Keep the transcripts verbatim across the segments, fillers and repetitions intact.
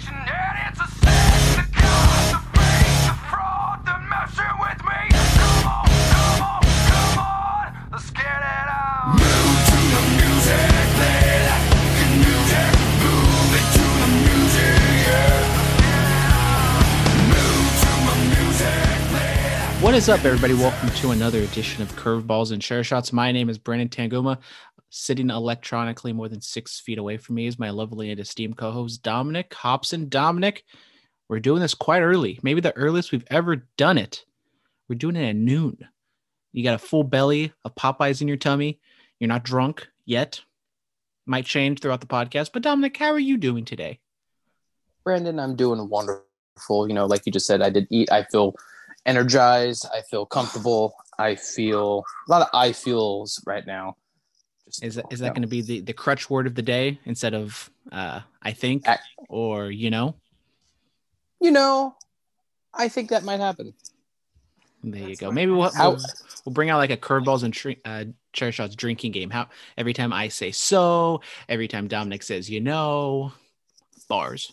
station, and it's a sin. The killers, the freaks, the fraud, the messing with me. Come on, come on, come on, let's get it out. Move to the music, play like the music. Move it to the music, yeah. Move to the music, play like. What is up, everybody? Welcome to another edition of Curveballs and Share Shots. My name is Brandon Tanguma. Sitting electronically more than six feet away from me is my lovely and esteemed co-host, Dominic Hobson. Dominic, we're doing this quite early. Maybe the earliest we've ever done it. We're doing it at noon. You got a full belly of Popeyes in your tummy. You're not drunk yet. Might change throughout the podcast. But Dominic, how are you doing today? Brandon, I'm doing wonderful. You know, like you just said, I did eat. I feel energized. I feel comfortable. I feel a lot of I feels right now. Is that, is that going to be the, the crutch word of the day instead of uh, I think I, or, you know? You know, I think that might happen. There That's you go. Maybe we'll, we'll we'll bring out like a curveballs and tre- uh, chair shots drinking game. How every time I say so, every time Dominic says, you know, bars.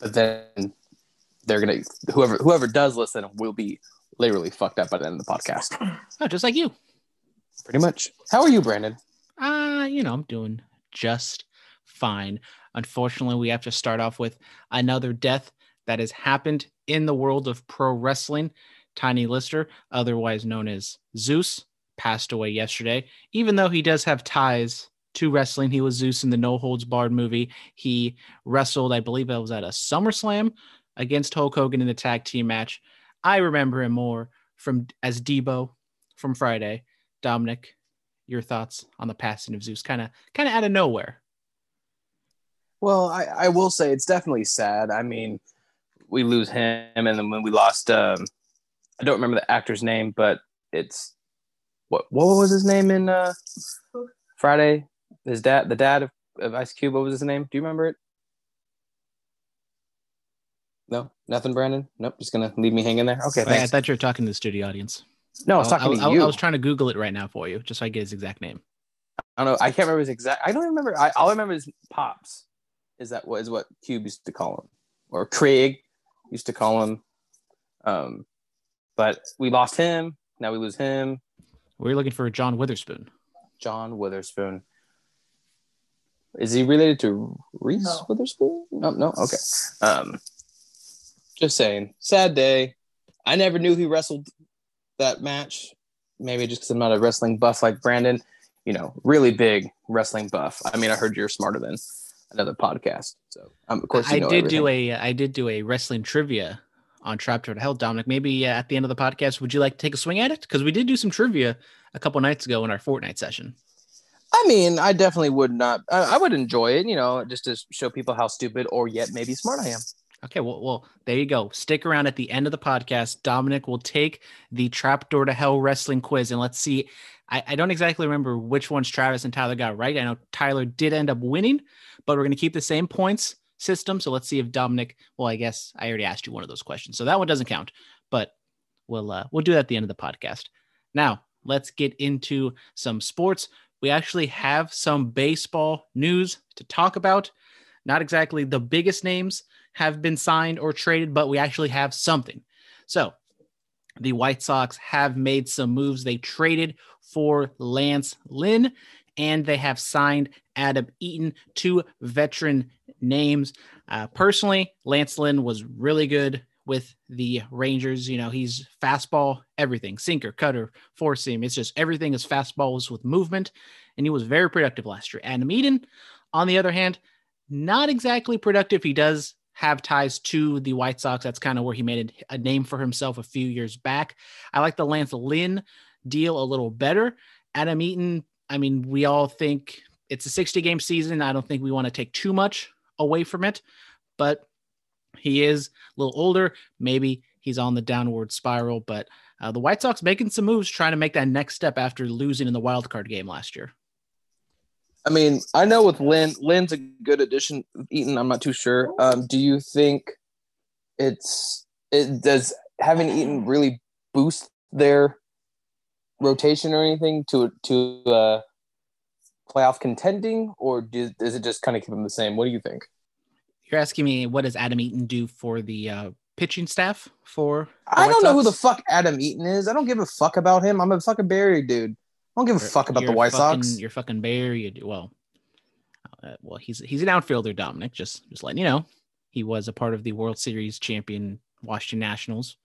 But then they're going to whoever whoever does listen will be literally fucked up by the end of the podcast. Oh, just like you. Pretty much. How are you, Brandon? Uh, you know, I'm doing just fine. Unfortunately, we have to start off with another death that has happened in the world of pro wrestling. Tiny Lister, otherwise known as Zeus, passed away yesterday. Even though he does have ties to wrestling, he was Zeus in the No Holds Barred movie. He wrestled, I believe it was at a SummerSlam against Hulk Hogan in the tag team match. I remember him more from as Debo from Friday. Dominic, your thoughts on the passing of Zeus, kind of kind of out of nowhere. Well, I, I will say it's definitely sad. I mean, we lose him, and then when we lost, um, I don't remember the actor's name, but it's what what was his name in uh, Friday? His dad, the dad of, of Ice Cube. What was his name? Do you remember it? No, nothing, Brandon. Nope, just gonna leave me hanging there. Okay, thanks. I thought you were talking to the studio audience. No, I was talking I, to I, you. I was trying to Google it right now for you, just so I get his exact name. I don't know. I can't remember his exact. I don't remember. I, all I remember is Pops. Is that what is what Cube used to call him, or Craig used to call him? Um, but we lost him. Now we lose him. We're looking for John Witherspoon. John Witherspoon. Is he related to Reese no. Witherspoon? No, no. Okay. Um, just saying. Sad day. I never knew he wrestled that match, maybe just because I'm not a wrestling buff like Brandon, you know, really big wrestling buff. I mean, I heard you're smarter than another podcast, so um, of course you I know did everything. do a I did do a wrestling trivia on Trapped to Hell. Dominic, maybe uh, at the end of the podcast, would you like to take a swing at it? Because we did do some trivia a couple nights ago in our Fortnite session. I mean, I definitely would not. I, I would enjoy it, you know, just to show people how stupid or yet maybe smart I am. Okay, well, well, there you go. Stick around at the end of the podcast. Dominic will take the Trapdoor to Hell wrestling quiz, and let's see. I, I don't exactly remember which ones Travis and Tyler got right. I know Tyler did end up winning, but we're going to keep the same points system. So let's see if Dominic. Well, I guess I already asked you one of those questions, so that one doesn't count. But we'll uh, we'll do that at the end of the podcast. Now let's get into some sports. We actually have some baseball news to talk about. Not exactly the biggest names have been signed or traded, but we actually have something. So the White Sox have made some moves. They traded for Lance Lynn, and they have signed Adam Eaton, two veteran names. Uh, personally, Lance Lynn was really good with the Rangers. You know, he's fastball, everything, sinker, cutter, four seam. It's just everything is fastballs with movement, and he was very productive last year. Adam Eaton, on the other hand, not exactly productive. He does have ties to the White Sox. That's kind of where he made a name for himself a few years back. I like the Lance Lynn deal a little better. Adam Eaton, I mean, we all think it's a sixty-game season. I don't think we want to take too much away from it, but he is a little older. Maybe he's on the downward spiral, but uh, the White Sox making some moves, trying to make that next step after losing in the wild card game last year. I mean, I know with Lynn, Lynn's a good addition. Eaton, I'm not too sure. Um, do you think it's it does having Eaton really boost their rotation or anything to to uh, playoff contending, or do, is it just kind of keep them the same? What do you think? You're asking me what does Adam Eaton do for the uh, pitching staff for? I don't know who the fuck Adam Eaton is. I don't give a fuck about him. I'm a fucking Barry dude. I don't give a fuck about the White Sox. You're fucking Barry. Well, uh, well, he's he's an outfielder, Dominic. Just just letting you know, he was a part of the World Series champion Washington Nationals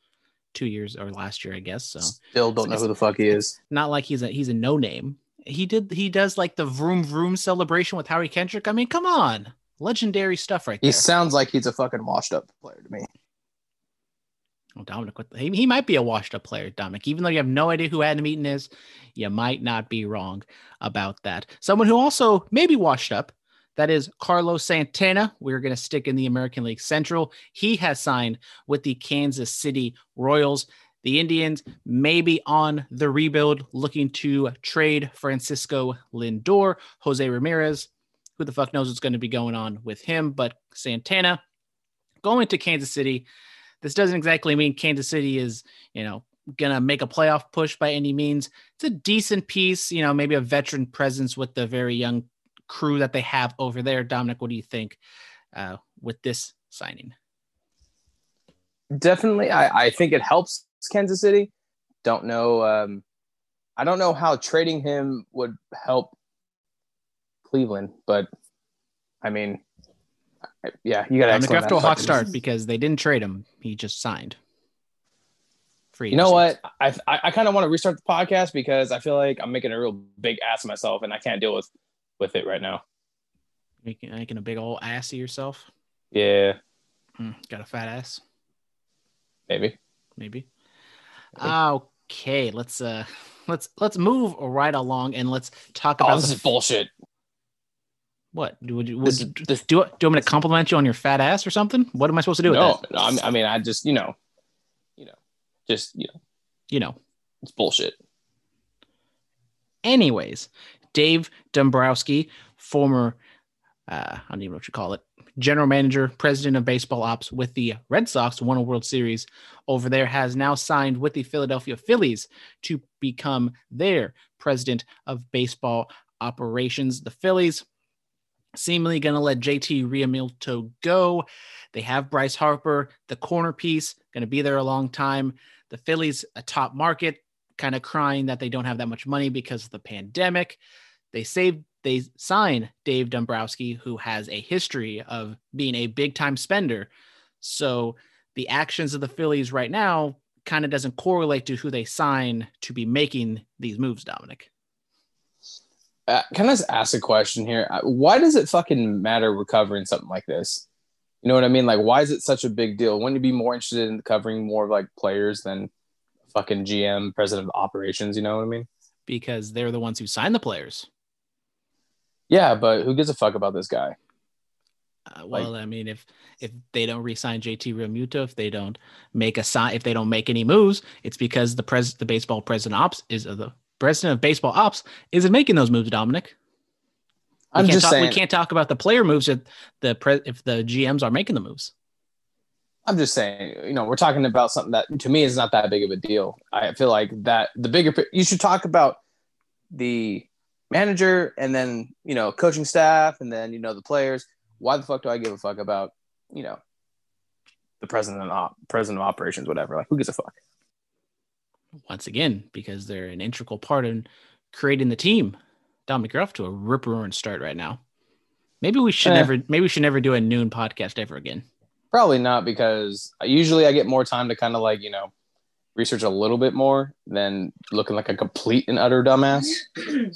two years or last year, I guess. So still don't know who the fuck he is. Not like he's a he's a no name. He did he does like the vroom vroom celebration with Howie Kendrick. I mean, come on. Legendary stuff right there. He sounds like he's a fucking washed up player to me. Well, Dominic, what the, he, he might be a washed up player, Dominic. Even though you have no idea who Adam Eaton is, you might not be wrong about that. Someone who also may be washed up, that is Carlos Santana. We're going to stick in the American League Central. He has signed with the Kansas City Royals. The Indians may be on the rebuild, looking to trade Francisco Lindor, Jose Ramirez. Who the fuck knows what's going to be going on with him? But Santana going to Kansas City. This doesn't exactly mean Kansas City is, you know, going to make a playoff push by any means. It's a decent piece, you know, maybe a veteran presence with the very young crew that they have over there. Dominic, what do you think uh, with this signing? Definitely. I, I think it helps Kansas City. Don't know. Um, I don't know how trading him would help Cleveland, but I mean, yeah, you got to go to a hot start because they didn't trade him. He just signed. Free. You know what? I I kind of want to restart the podcast because I feel like I'm making a real big ass of myself and I can't deal with, with it right now. Making, making a big old ass of yourself. Yeah. Mm, got a fat ass. Maybe. Maybe. Okay. Let's, uh, let's, let's move right along and let's talk about oh, this is bullshit. What do would you would, this, this, do? I, do I want to compliment you on your fat ass or something? What am I supposed to do with no, that? No, I mean I just you know, you know, just you know, you know, it's bullshit. Anyways, Dave Dombrowski, former uh, I don't even know what you call it, general manager, president of baseball ops with the Red Sox, won a World Series over there, has now signed with the Philadelphia Phillies to become their president of baseball operations. The Phillies. Seemingly going to let J T Realmuto go. They have Bryce Harper, the corner piece, going to be there a long time. The Phillies, a top market, kind of crying that they don't have that much money because of the pandemic. They saved, they sign Dave Dombrowski, who has a history of being a big-time spender. So the actions of the Phillies right now kind of doesn't correlate to who they sign to be making these moves, Dominic. Uh, can I just ask a question here? Why does it fucking matter we're covering something like this? You know what I mean? Like, why is it such a big deal? Wouldn't you be more interested in covering more of like players than fucking G M, president of operations? You know what I mean? Because they're the ones who sign the players. Yeah, but who gives a fuck about this guy? Uh, well, like, I mean, if if they don't re-sign J T Realmuto, if they don't make a sign, if they don't make any moves, it's because the pres the baseball president ops is uh, the. President of baseball ops isn't making those moves, Dominic. We I'm just talk, saying we can't talk about the player moves if the pre, if the G Ms are making the moves. I'm just saying, you know, we're talking about something that to me is not that big of a deal. I feel like that the bigger you should talk about the manager and then you know coaching staff and then you know the players. Why the fuck do I give a fuck about you know the president of op, president of operations, whatever? Like, who gives a fuck? Once again, because they're an integral part in creating the team. Dominic, you're off to a rip-roaring start right now. Maybe we should eh. never. Maybe we should never do a noon podcast ever again. Probably not, because usually I get more time to kind of like you know research a little bit more than looking like a complete and utter dumbass.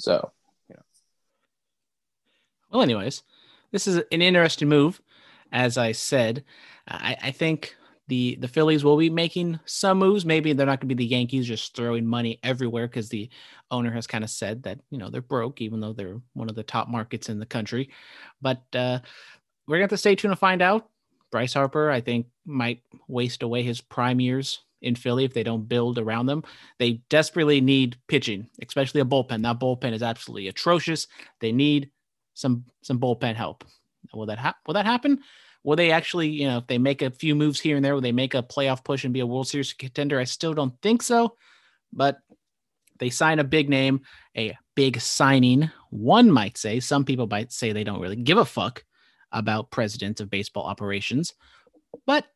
So, you know. Well, anyways, this is an interesting move. As I said, I, I think. The, the Phillies will be making some moves. Maybe they're not going to be the Yankees just throwing money everywhere because the owner has kind of said that, you know, they're broke, even though they're one of the top markets in the country. But uh, we're going to have to stay tuned to find out. Bryce Harper, I think, might waste away his prime years in Philly if they don't build around them. They desperately need pitching, especially a bullpen. That bullpen is absolutely atrocious. They need some some bullpen help. Will that ha- will that happen? Will they actually, you know, if they make a few moves here and there, will they make a playoff push and be a World Series contender? I still don't think so, but they sign a big name, a big signing, one might say. Some people might say they don't really give a fuck about president of baseball operations. But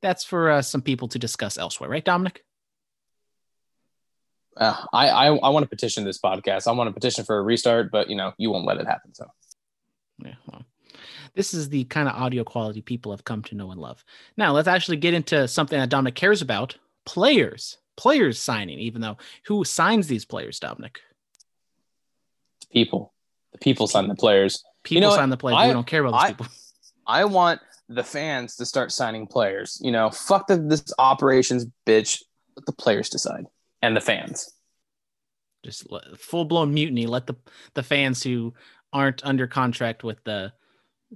that's for uh, some people to discuss elsewhere. Right, Dominic? Uh, I, I, I want to petition this podcast. I want to petition for a restart, but, you know, you won't let it happen. So, yeah, well, this is the kind of audio quality people have come to know and love. Now, let's actually get into something that Dominic cares about. Players. Players signing, even though who signs these players, Dominic? People. The people sign the players. People you know sign what? the players. I, we don't care about those I, people. I want the fans to start signing players. You know, fuck the, this operations bitch. Let the players decide. And the fans. Just full-blown mutiny. Let the the fans who aren't under contract with the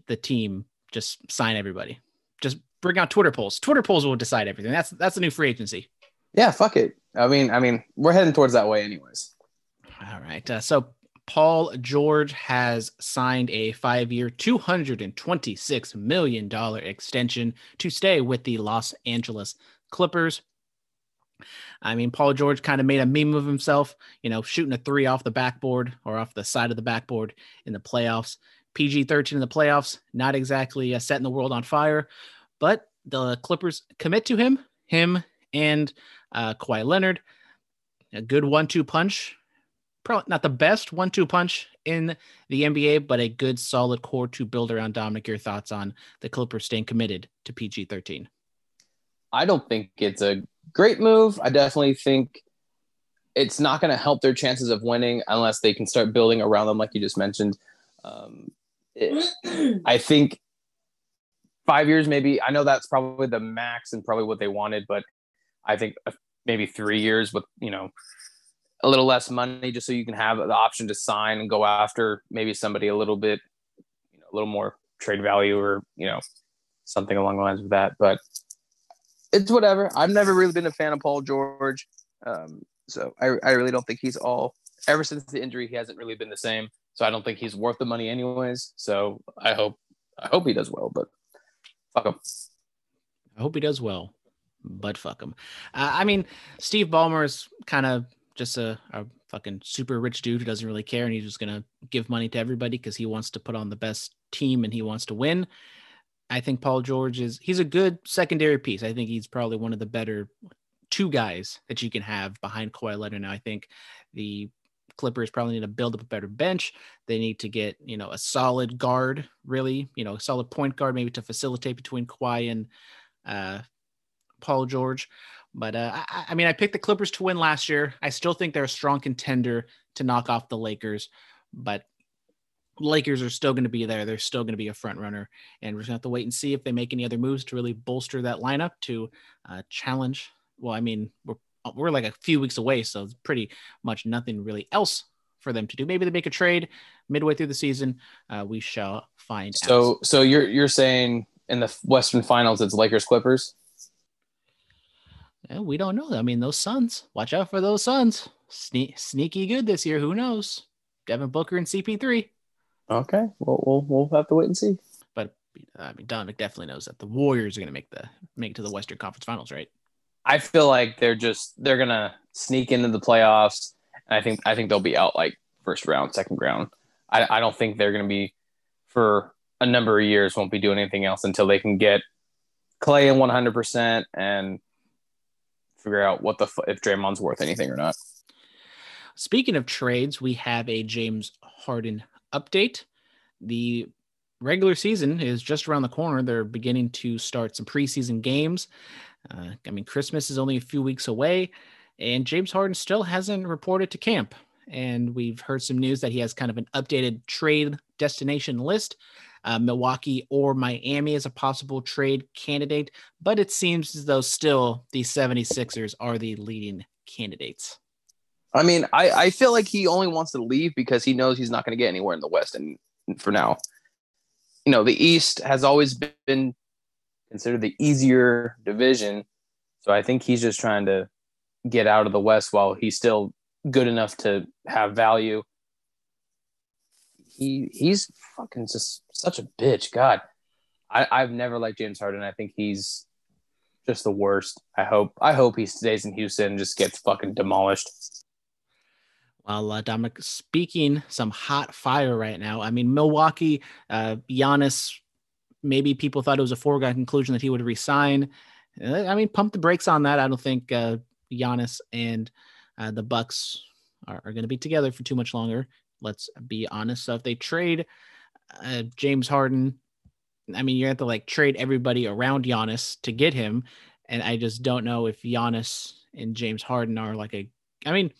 the team just sign everybody. Just bring out Twitter polls. Twitter polls will decide everything. That's that's the new free agency. Yeah, fuck it. I mean, I mean, we're heading towards that way anyways. All right. Uh, so Paul George has signed a five-year, two hundred twenty-six million dollars extension to stay with the Los Angeles Clippers. I mean, Paul George kind of made a meme of himself, you know, shooting a three off the backboard or off the side of the backboard in the playoffs. P G thirteen in the playoffs, not exactly uh, setting the world on fire, but the Clippers commit to him, him and uh, Kawhi Leonard. A good one two punch, probably not the best one two punch in the N B A, but a good solid core to build around. Dominic, your thoughts on the Clippers staying committed to P G thirteen? I don't think it's a great move. I definitely think it's not going to help their chances of winning unless they can start building around them, like you just mentioned. Um, it, I think five years, maybe. I know that's probably the max and probably what they wanted, but I think maybe three years with, you know, a little less money, just so you can have the option to sign and go after maybe somebody a little bit, you know, a little more trade value or, you know, something along the lines of that. But it's whatever. I've never really been a fan of Paul George. Um, so I, I really don't think he's all – ever since the injury, he hasn't really been the same. So I don't think he's worth the money anyways. So I hope I hope he does well, but fuck him. I hope he does well, but fuck him. Uh, I mean, Steve Ballmer is kind of just a, a fucking super rich dude who doesn't really care, and he's just going to give money to everybody because he wants to put on the best team and he wants to win. I think Paul George is, he's a good secondary piece. I think he's probably one of the better two guys that you can have behind Kawhi Leonard. Now, I think the Clippers probably need to build up a better bench. They need to get, you know, a solid guard, really, you know, a solid point guard, maybe to facilitate between Kawhi and uh, Paul George. But uh, I, I mean, I picked the Clippers to win last year. I still think they're a strong contender to knock off the Lakers, but Lakers are still going to be there. They're still going to be a front runner, and we're going to have to wait and see if they make any other moves to really bolster that lineup to uh, challenge. Well, I mean, we're we're like a few weeks away, so it's pretty much nothing really else for them to do. Maybe they make a trade midway through the season. Uh, we shall find out. So, so you're you're saying in the Western Finals, it's Lakers Clippers? Yeah, we don't know. I mean, those Suns. Watch out for those Suns. Sne- sneaky good this year. Who knows? Devin Booker and C P three. Okay, well, we'll we'll have to wait and see. But I mean, Dominic definitely knows that the Warriors are going to make the make it to the Western Conference Finals, right? I feel like they're just they're going to sneak into the playoffs, and I think I think they'll be out like first round, second round. I I don't think they're going to be for a number of years won't be doing anything else until they can get Clay in one hundred percent and figure out what the if Draymond's worth anything or not. Speaking of trades, we have a James Harden update. The regular season is just around the corner. They're beginning to start some preseason games. Uh, I mean, Christmas is only a few weeks away, and James Harden still hasn't reported to camp. And we've heard some news that he has kind of an updated trade destination list. Uh, Milwaukee or Miami is a possible trade candidate, but it seems as though still the 76ers are the leading candidates. I mean, I, I feel like he only wants to leave because he knows he's not going to get anywhere in the West. And for now, you know, the East has always been considered the easier division. So I think he's just trying to get out of the West while he's still good enough to have value. He he's fucking just such a bitch. God, I, I've never liked James Harden. I think he's just the worst. I hope, I hope he stays in Houston and just gets fucking demolished. Well, uh, Dominic, speaking some hot fire right now. I mean, Milwaukee, uh, Giannis maybe people thought it was a foregone conclusion that he would resign. I mean, pump the brakes on that. I don't think uh, Giannis and uh, the Bucks are, are going to be together for too much longer. Let's be honest. So if they trade uh, James Harden, I mean, you have to like trade everybody around Giannis to get him. And I just don't know if Giannis and James Harden are like a, I mean,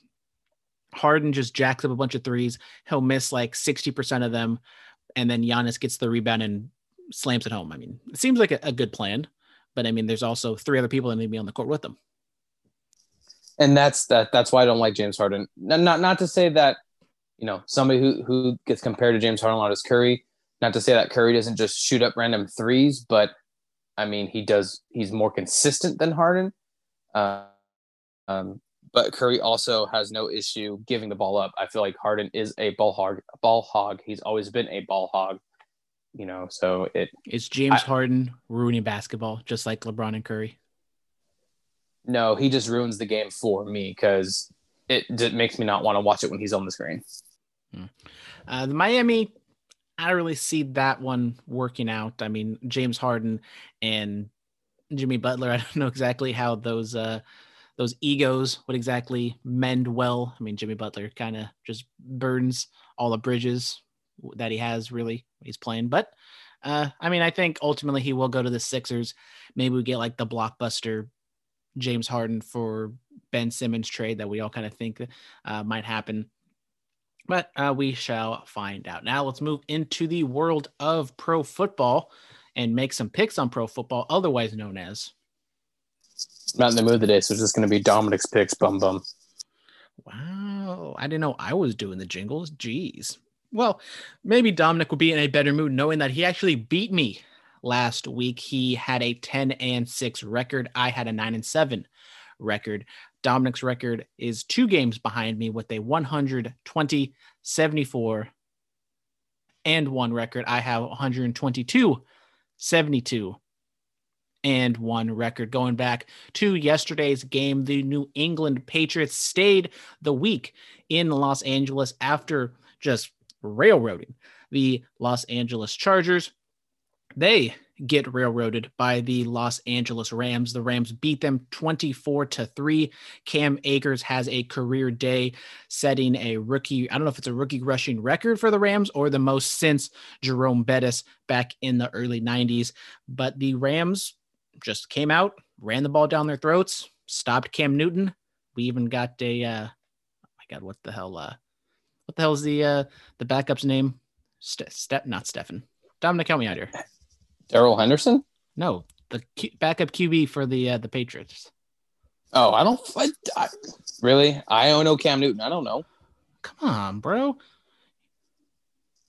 Harden just jacks up a bunch of threes. He'll miss like sixty percent of them. And then Giannis gets the rebound and slams it home. I mean, it seems like a, a good plan, but I mean, there's also three other people that need to be on the court with them. And that's, that, that's why I don't like James Harden. Not, not, not to say that, you know, somebody who, who gets compared to James Harden a lot is Curry. Not to say that Curry doesn't just shoot up random threes, but I mean, he does, he's more consistent than Harden. Uh, um, but Curry also has no issue giving the ball up. I feel like Harden is a ball hog, ball hog. He's always been a ball hog, you know, so it is James I, Harden ruining basketball, just like LeBron and Curry. No, he just ruins the game for me because it, it makes me not want to watch it when he's on the screen. Hmm. Uh, the Miami, I don't really see that one working out. I mean, James Harden and Jimmy Butler, I don't know exactly how those uh, those egos would exactly mend well. I mean, Jimmy Butler kind of just burns all the bridges that he has, really, when he's playing. But, uh, I mean, I think ultimately he will go to the Sixers. Maybe we get like the blockbuster James Harden for Ben Simmons trade that we all kind of think uh, might happen. But uh, we shall find out. Now let's move into the world of pro football and make some picks on pro football, otherwise known as. I'm not in the mood today, so it's just going to be Dominic's picks, bum bum. Wow. I didn't know I was doing the jingles. Jeez. Well, maybe Dominic will be in a better mood knowing that he actually beat me last week. He had a ten and six record. I had a nine and seven record. Dominic's record is two games behind me with a one twenty, seventy-four and one record. I have one twenty-two, seventy-two and one record. Going back to yesterday's game, the New England Patriots stayed the week in Los Angeles after just railroading the Los Angeles Chargers. They get railroaded by the Los Angeles Rams. The Rams beat them twenty-four to three. Cam Akers has a career day, setting a rookie, I don't know if it's a rookie rushing record for the Rams or the most since Jerome Bettis back in the early nineties. But the Rams just came out, ran the ball down their throats, stopped Cam Newton. We even got a, uh, oh my God, what the hell, uh, what the hell is the, uh, the backup's name? Ste- Ste- not Stefan. Dominic, help me out here. Darrell Henderson? No, the Q, backup Q B for the uh, the Patriots. Oh, I don't I, I, really. I don't know Cam Newton. I don't know. Come on, bro.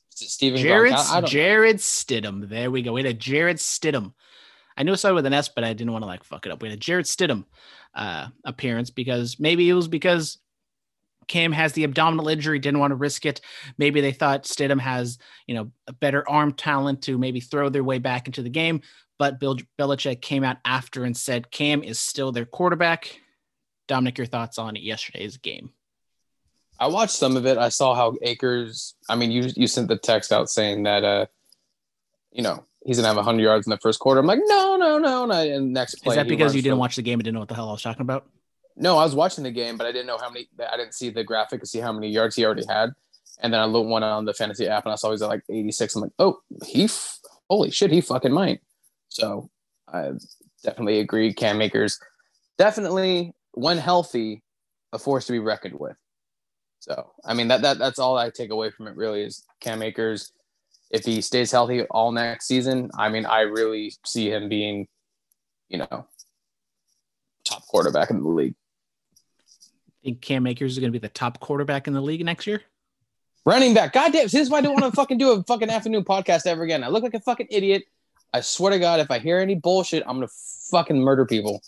Steven Jared I, I Jared Stidham. There we go. We had a Jared Stidham. I knew it started with an S, but I didn't want to like fuck it up. We had a Jared Stidham uh, appearance because maybe it was because Cam has the abdominal injury, didn't want to risk it. Maybe they thought Stidham has, you know, a better arm talent to maybe throw their way back into the game. But Bill Belichick came out after and said Cam is still their quarterback. Dominic, your thoughts on yesterday's game? I watched some of it. I saw how Akers, I mean, you you sent the text out saying that, uh, you know, he's going to have one hundred yards in the first quarter. I'm like, no, no, no, no. And next play. Is that because you didn't from- watch the game and didn't know what the hell I was talking about? No, I was watching the game, but I didn't know how many. I didn't see the graphic to see how many yards he already had. And then I looked one on the fantasy app, and I saw he's at like eighty-six. I'm like, oh, he, f- holy shit, he fucking might. So I definitely agree. Cam Akers, definitely when healthy, a force to be reckoned with. So I mean that that that's all I take away from it. Really, is Cam Akers, if he stays healthy all next season, I mean, I really see him being, you know, top quarterback in the league. Think Cam Akers is going to be the top quarterback in the league next year? Running back. Goddamn. This is why I don't want to fucking do a fucking afternoon podcast ever again. I look like a fucking idiot. I swear to God, if I hear any bullshit, I'm going to fucking murder people.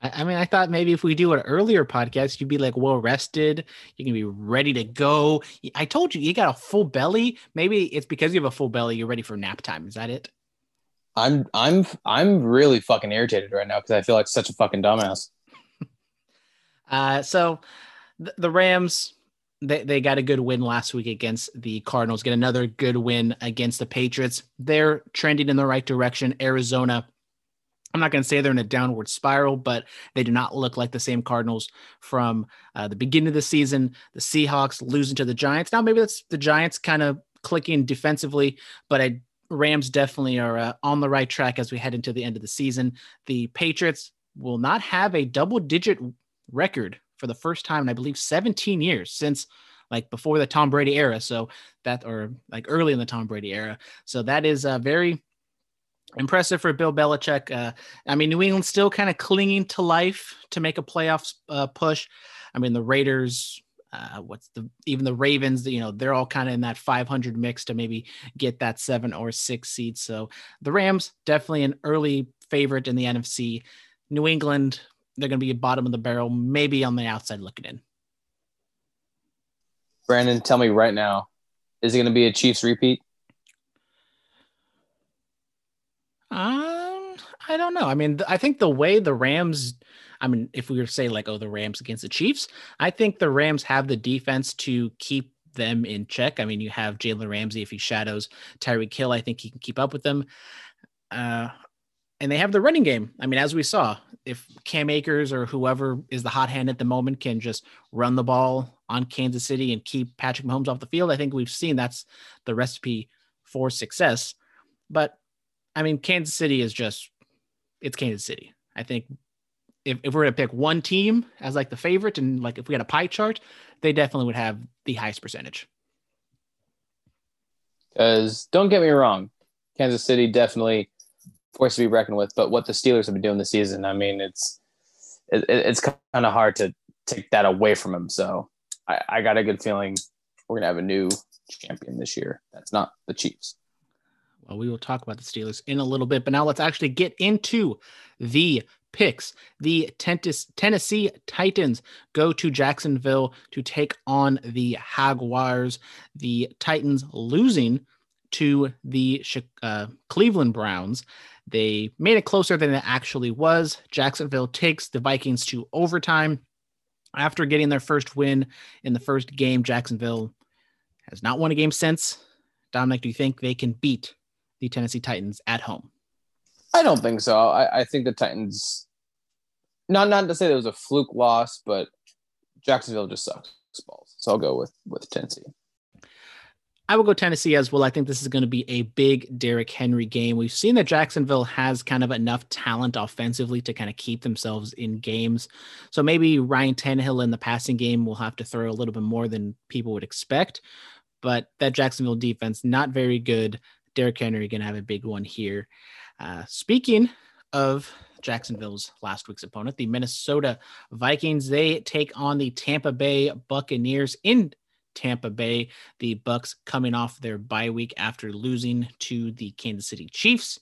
I, I mean, I thought maybe if we do an earlier podcast, you'd be like well rested. You can be ready to go. I told you, you got a full belly. Maybe it's because you have a full belly. You're ready for nap time. Is that it? I'm, I'm, I'm really fucking irritated right now because I feel like such a fucking dumbass. Uh, so th- the Rams, they, they got a good win last week against the Cardinals, get another good win against the Patriots. They're trending in the right direction. Arizona, I'm not going to say they're in a downward spiral, but they do not look like the same Cardinals from uh, the beginning of the season. The Seahawks losing to the Giants. Now, maybe that's the Giants kind of clicking defensively, but I Rams definitely are uh, on the right track as we head into the end of the season. The Patriots will not have a double-digit record for the first time in, I believe, seventeen years since like before the Tom Brady era. So that, or like early in the Tom Brady era. So that is a uh, very impressive for Bill Belichick. Uh, I mean, New England's still kind of clinging to life to make a playoffs uh, push. I mean, the Raiders, uh, what's the, even the Ravens, you know, they're all kind of in that five hundred mix to maybe get that seven or six seed. So the Rams definitely an early favorite in the N F C. New England, they're going to be bottom of the barrel, maybe on the outside looking in. Brandon, tell me right now, is it going to be a Chiefs repeat? Um, I don't know. I mean, I think the way the Rams, I mean, if we were to say like, oh, the Rams against the Chiefs, I think the Rams have the defense to keep them in check. I mean, you have Jalen Ramsey. If he shadows Tyreek Hill, I think he can keep up with them. Uh, And they have the running game. I mean, as we saw, if Cam Akers or whoever is the hot hand at the moment can just run the ball on Kansas City and keep Patrick Mahomes off the field, I think we've seen that's the recipe for success. But, I mean, Kansas City is just – it's Kansas City. I think if, if we're going to pick one team as, like, the favorite and, like, if we had a pie chart, they definitely would have the highest percentage. Because don't get me wrong, Kansas City definitely – forced to be reckoned with, but what the Steelers have been doing this season, I mean, it's it, it's kind of hard to take that away from them. So I, I got a good feeling we're gonna have a new champion this year. That's not the Chiefs. Well, we will talk about the Steelers in a little bit, but now let's actually get into the picks. The Tennessee Titans go to Jacksonville to take on the Jaguars. The Titans losing to the uh, Cleveland Browns. They made it closer than it actually was. Jacksonville takes the Vikings to overtime. After getting their first win in the first game, Jacksonville has not won a game since. Dominic, do you think they can beat the Tennessee Titans at home? I don't think so. I, I think the Titans, not not to say there was a fluke loss, but Jacksonville just sucks balls. So I'll go with, with Tennessee. I will go Tennessee as well. I think this is going to be a big Derrick Henry game. We've seen that Jacksonville has kind of enough talent offensively to kind of keep themselves in games. So maybe Ryan Tannehill in the passing game will have to throw a little bit more than people would expect. But that Jacksonville defense, not very good. Derrick Henry going to have a big one here. Uh, speaking of Jacksonville's last week's opponent, the Minnesota Vikings, they take on the Tampa Bay Buccaneers in Tampa Bay. The Bucks coming off their bye week after losing to the Kansas City Chiefs.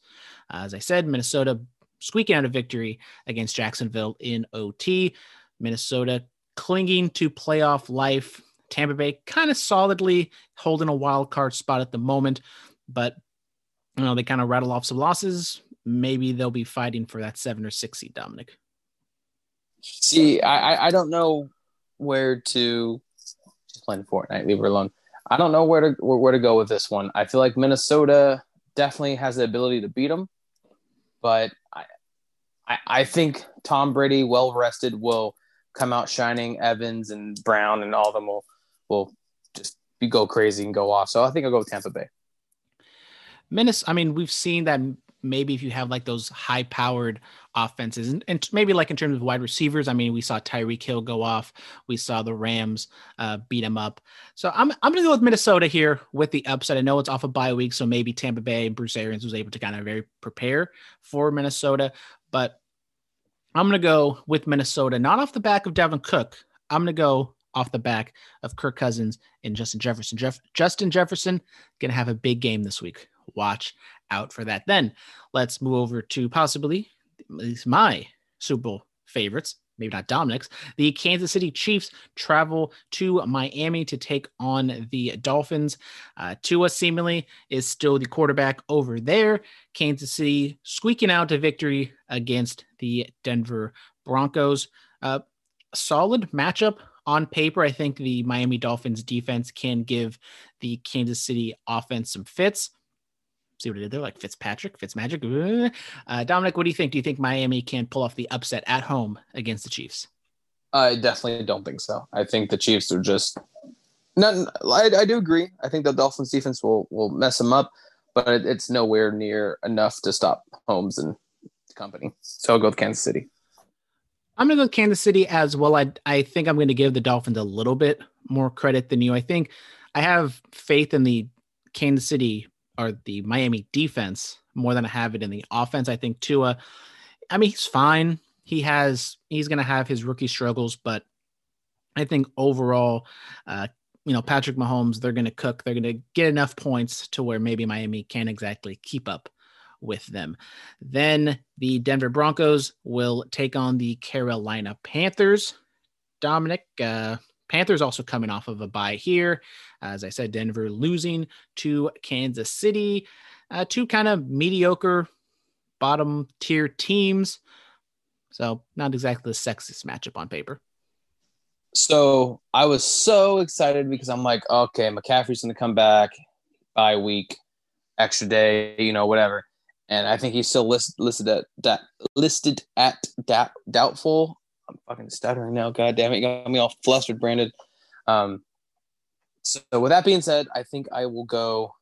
As I said, Minnesota squeaking out a victory against Jacksonville in O T. Minnesota clinging to playoff life. Tampa Bay kind of solidly holding a wild card spot at the moment, but you know, they kind of rattle off some losses. Maybe they'll be fighting for that seven or six seed, Dominic. See, I, I don't know where to playing Fortnite, leave her alone. I don't know where to where to go with this one. I feel like Minnesota definitely has the ability to beat them, but I I, I think Tom Brady, well rested, will come out shining. Evans and Brown and all of them will will just be, go crazy and go off. So I think I'll go with Tampa Bay. Minnesota. I mean, we've seen that. Maybe if you have like those high powered offenses and, and maybe like in terms of wide receivers, I mean, we saw Tyreek Hill go off. We saw the Rams uh, beat him up. So I'm, I'm going to go with Minnesota here with the upset. I know it's off a bye week. So maybe Tampa Bay and Bruce Arians was able to kind of very prepare for Minnesota, but I'm going to go with Minnesota, not off the back of Dalvin Cook. I'm going to go off the back of Kirk Cousins and Justin Jefferson. Jeff, Justin Jefferson going to have a big game this week. Watch out for that. Then let's move over to possibly at least my Super Bowl favorites, maybe not Dominic's. The Kansas City Chiefs travel to Miami to take on the Dolphins. Uh, Tua seemingly is still the quarterback over there. Kansas City squeaking out a victory against the Denver Broncos. Uh, solid matchup on paper, I think the Miami Dolphins defense can give the Kansas City offense some fits. See what I did there? Like Fitzpatrick, Fitzmagic. Uh, Dominic, what do you think? Do you think Miami can pull off the upset at home against the Chiefs? I definitely don't think so. I think the Chiefs are just not. I, I do agree. I think the Dolphins defense will, will mess them up, but it, it's nowhere near enough to stop Holmes and company. So I'll go with Kansas City. I'm going to go with Kansas City as well. I I think I'm going to give the Dolphins a little bit more credit than you. I think I have faith in the Kansas City or the Miami defense more than I have it in the offense. I think Tua, I mean, he's fine. He has, he's going to have his rookie struggles, but I think overall, uh, you know, Patrick Mahomes, they're going to cook. They're going to get enough points to where maybe Miami can't exactly keep up with them. Then the Denver Broncos will take on the Carolina Panthers. Dominic, uh, Panthers also coming off of a bye here. As I said, Denver losing to Kansas City, uh, two kind of mediocre bottom tier teams. So not exactly the sexiest matchup on paper. So I was so excited because I'm like, okay, McCaffrey's going to come back bye week, extra day, you know, whatever. And I think he's still list, listed at that listed at that doubtful. I'm fucking stuttering now. God damn it. You got me all flustered, Brandon. Um, so with that being said, I think I will go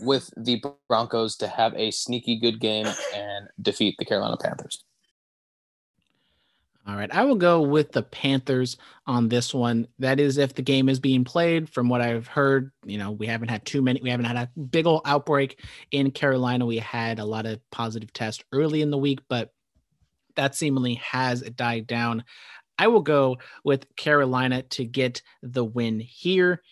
with the Broncos to have a sneaky good game and defeat the Carolina Panthers. All right. I will go with the Panthers on this one. That is, if the game is being played. From what I've heard, you know, we haven't had too many, we haven't had a big old outbreak in Carolina. We had a lot of positive tests early in the week, but that seemingly has died down. I will go with Carolina to get the win here.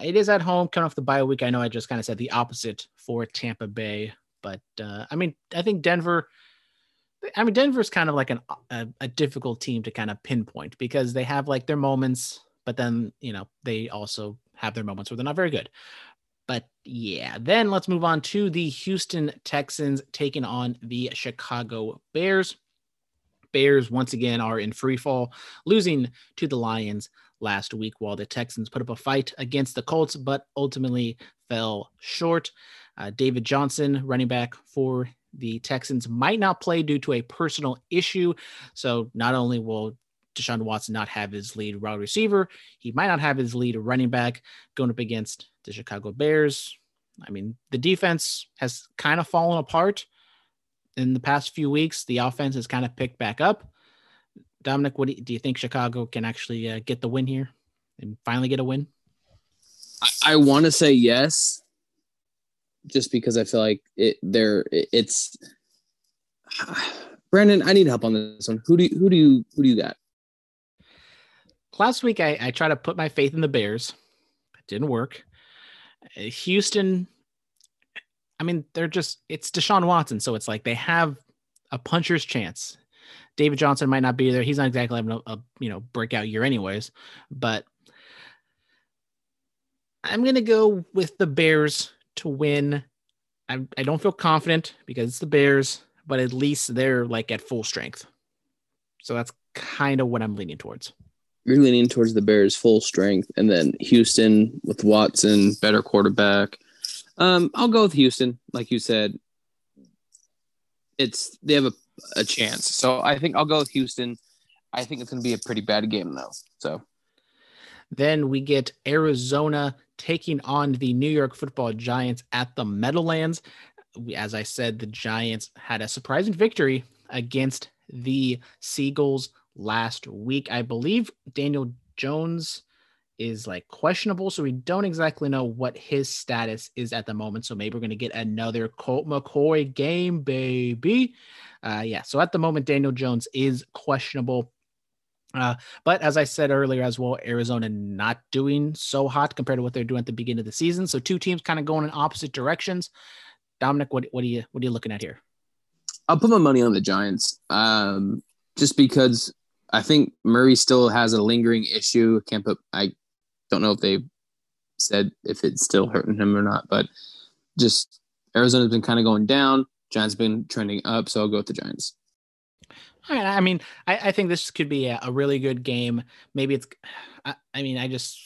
It is at home, coming off the bye week. I know I just kind of said the opposite for Tampa Bay, but uh, I mean, I think Denver, I mean, Denver's kind of like an, a, a difficult team to kind of pinpoint because they have like their moments, but then, you know, they also have their moments where they're not very good. But yeah, then let's move on to the Houston Texans taking on the Chicago Bears. Bears once again are in free fall, losing to the Lions last week while the Texans put up a fight against the Colts, but ultimately fell short. Uh, David Johnson, running back for the Texans, might not play due to a personal issue. So not only will Deshaun Watson not have his lead wide receiver, he might not have his lead running back going up against the Chicago Bears. I mean, the defense has kind of fallen apart in the past few weeks. The offense has kind of picked back up. Dominic, what do you, do you think Chicago can actually uh, get the win here and finally get a win? I, I want to say yes, just because I feel like it. There, it, it's Brandon. I need help on this one. Who do you, who do you who do you got? Last week, I, I tried to put my faith in the Bears. It didn't work. Uh, Houston. I mean, they're just, it's Deshaun Watson. So it's like they have a puncher's chance. David Johnson might not be there. He's not exactly having a, a you know, breakout year anyways, but I'm going to go with the Bears to win. I, I don't feel confident because it's the Bears, but at least they're like at full strength. So that's kind of what I'm leaning towards. You're leaning towards the Bears full strength. And then Houston with Watson, better quarterback. Um, I'll go with Houston. Like you said, it's they have a, a chance. So I think I'll go with Houston. I think it's going to be a pretty bad game, though. So then we get Arizona taking on the New York Football Giants at the Meadowlands. As I said, the Giants had a surprising victory against the Seagulls last week. I believe Daniel Jones is like questionable, so we don't exactly know what his status is at the moment. So maybe we're going to get another Colt McCoy game, baby. Uh, yeah, so at the moment, Daniel Jones is questionable. Uh, but as I said earlier as well, Arizona not doing so hot compared to what they're doing at the beginning of the season. So two teams kind of going in opposite directions. Dominic, what what are you what are you looking at here? I'll put my money on the Giants, um, just because I think Murray still has a lingering issue. Can't put I. Don't know if they said if it's still hurting him or not, but just Arizona's been kind of going down. Giants been trending up, so I'll go with the Giants. I mean, I, I think this could be a, a really good game. Maybe it's, I, I mean, I just,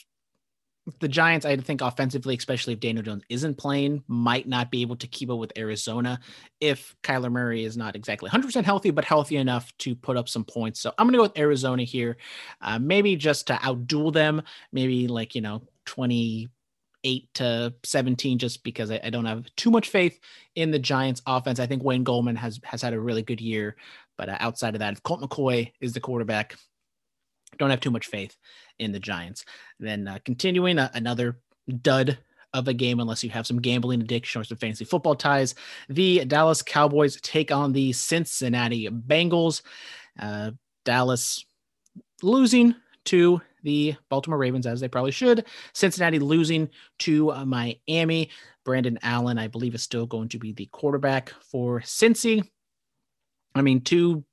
the Giants, I think offensively, especially if Daniel Jones isn't playing, might not be able to keep up with Arizona if Kyler Murray is not exactly one hundred percent healthy, but healthy enough to put up some points. So I'm going to go with Arizona here, uh, maybe just to outduel them, maybe like, you know, twenty-eight to seventeen, just because I, I don't have too much faith in the Giants offense. I think Wayne Goldman has, has had a really good year, but uh, outside of that, if Colt McCoy is the quarterback, don't have too much faith in the Giants. Then uh, continuing uh, another dud of a game, unless you have some gambling addiction or some fantasy football ties, the Dallas Cowboys take on the Cincinnati Bengals. Uh, Dallas losing to the Baltimore Ravens, as they probably should. Cincinnati losing to uh, Miami. Brandon Allen, I believe, is still going to be the quarterback for Cincy. I mean, two,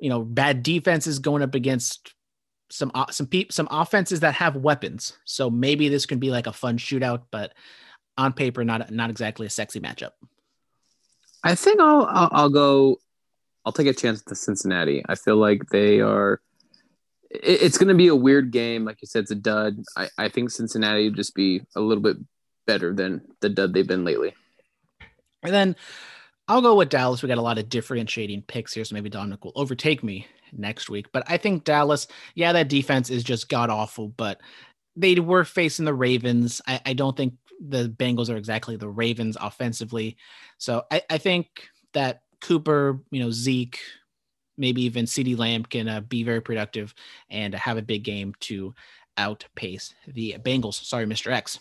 you know, bad defenses going up against some some peep, some offenses that have weapons. So maybe this can be like a fun shootout, but on paper, not not exactly a sexy matchup. I think I'll I'll, I'll go. I'll take a chance at the Cincinnati. I feel like they are. It's going to be a weird game. Like you said, it's a dud. I, I think Cincinnati would just be a little bit better than the dud they've been lately. And then I'll go with Dallas. We got a lot of differentiating picks here, so maybe Dominic will overtake me next week. But I think Dallas, yeah, that defense is just god-awful, but they were facing the Ravens. I, I don't think the Bengals are exactly the Ravens offensively. So I, I think that Cooper, you know, Zeke, maybe even CeeDee Lamb can uh, be very productive and have a big game to outpace the Bengals. Sorry, Mister X.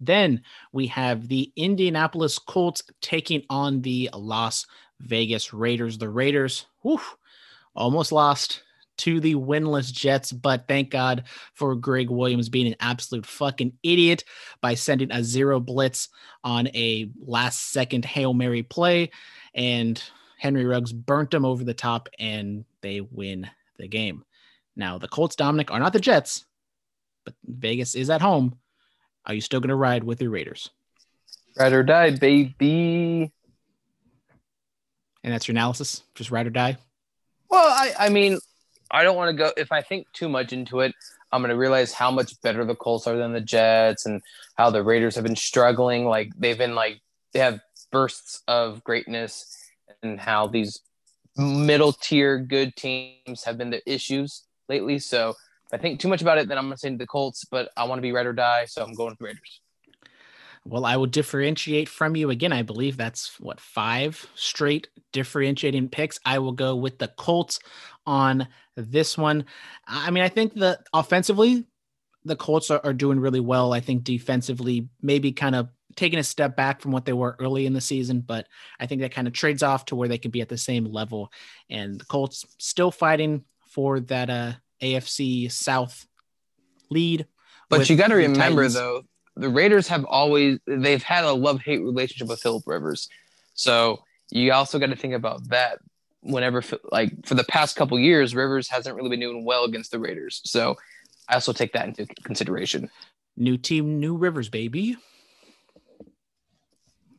Then we have the Indianapolis Colts taking on the Las Vegas Raiders. The Raiders whew, almost lost to the winless Jets, but thank God for Greg Williams being an absolute fucking idiot by sending a zero blitz on a last second Hail Mary play, and Henry Ruggs burnt them over the top, and they win the game. Now, the Colts, Dominic, are not the Jets, but Vegas is at home. Are you still going to ride with your Raiders? Ride or die, baby. And that's your analysis? Just ride or die? Well, I, I mean, I don't want to go – if I think too much into it, I'm going to realize how much better the Colts are than the Jets and how the Raiders have been struggling. Like, they've been like – they have bursts of greatness – and how these middle-tier good teams have been the issues lately. So if I think too much about it, then I'm going to say the Colts, but I want to be ride or die, so I'm going with the Raiders. Well, I will differentiate from you again. I believe that's, what, five straight differentiating picks. I will go with the Colts on this one. I mean, I think that offensively, the Colts are, are doing really well. I think defensively, maybe kind of taking a step back from what they were early in the season, but I think that kind of trades off to where they could be at the same level. And the Colts still fighting for that uh, A F C South lead. But you got to remember, Titans. though, the Raiders have always – they've had a love-hate relationship with Phillip Rivers. So you also got to think about that whenever – like for the past couple years, Rivers hasn't really been doing well against the Raiders. So I also take that into consideration. New team, new Rivers, baby.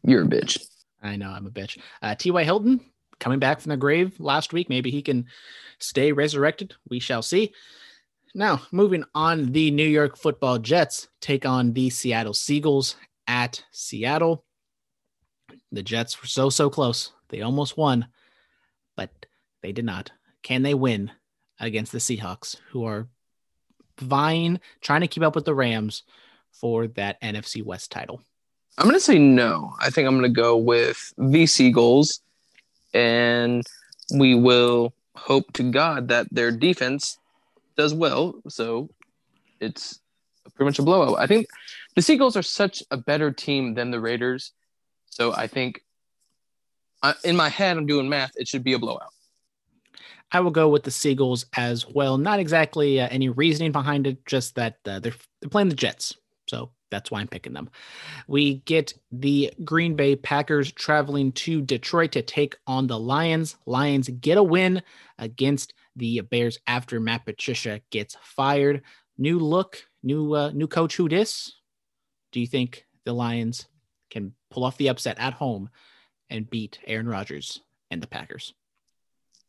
You're a bitch. I know I'm a bitch. Uh, T Y. Hilton coming back from the grave last week. Maybe he can stay resurrected. We shall see. Now, moving on, the New York Football Jets take on the Seattle Seagulls at Seattle. The Jets were so, so close. They almost won, but they did not. Can they win against the Seahawks, who are vying, trying to keep up with the Rams for that N F C West title? I'm going to say no. I think I'm going to go with the Seagulls, and we will hope to God that their defense does well. So it's pretty much a blowout. I think the Seagulls are such a better team than the Raiders. So I think I, in my head, I'm doing math. It should be a blowout. I will go with the Seagulls as well. Not exactly uh, any reasoning behind it, just that uh, they're, they're playing the Jets. So that's why I'm picking them. We get the Green Bay Packers traveling to Detroit to take on the Lions. Lions get a win against the Bears after Matt Patricia gets fired. New look, new uh, new coach who dis? Do you think the Lions can pull off the upset at home and beat Aaron Rodgers and the Packers?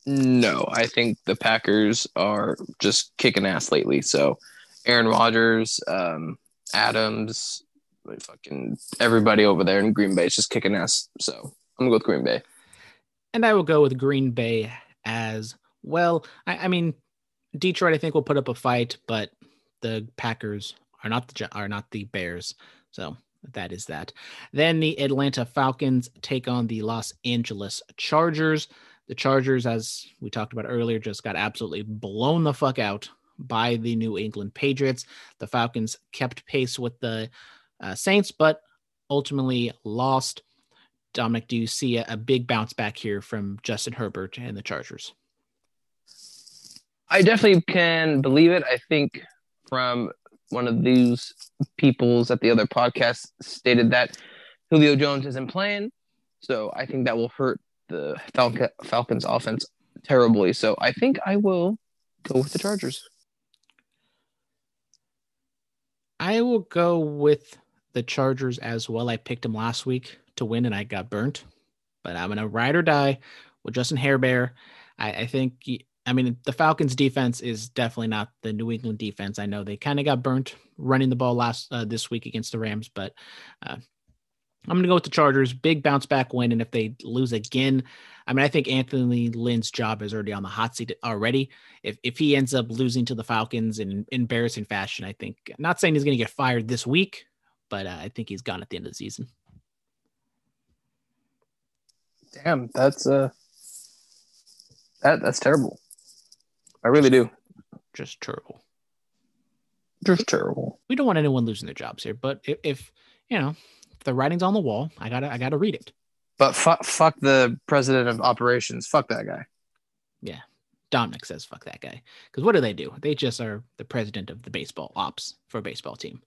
No, I think the Packers are just kicking ass lately. So Aaron Rodgers, um, Adams, fucking everybody over there in Green Bay is just kicking ass. So I'm going to go with Green Bay. And I will go with Green Bay as well. I, I mean, Detroit, I think, will put up a fight, but the Packers are not the are not the Bears. So that is that. Then the Atlanta Falcons take on the Los Angeles Chargers. The Chargers, as we talked about earlier, just got absolutely blown the fuck out by the New England Patriots. The Falcons kept pace with the uh, Saints, but ultimately lost. Dominic, do you see a, a big bounce back here from Justin Herbert and the Chargers? I definitely can believe it. I think from one of these peoples at the other podcast stated that Julio Jones isn't playing, so I think that will hurt the Falcon, Falcons offense terribly. So I think I will go with the Chargers. I will go with the Chargers as well. I picked them last week to win and I got burnt, but I'm going to ride or die with Justin Herbert. I, I think, I mean, the Falcons defense is definitely not the New England defense. I know they kind of got burnt running the ball last uh, this week against the Rams, but uh, I'm going to go with the Chargers, big bounce back win. And if they lose again, I mean, I think Anthony Lynn's job is already on the hot seat already. If if he ends up losing to the Falcons in embarrassing fashion, I think, not saying he's going to get fired this week, but uh, I think he's gone at the end of the season. Damn, that's uh, that that's terrible. I really do. Just terrible. Just terrible. We don't want anyone losing their jobs here, but if, if you know, the writing's on the wall. I gotta, I gotta read it. But fuck, fuck the president of operations. Fuck that guy. Yeah, Dominic says fuck that guy. Because what do they do? They just are the president of the baseball ops for a baseball team.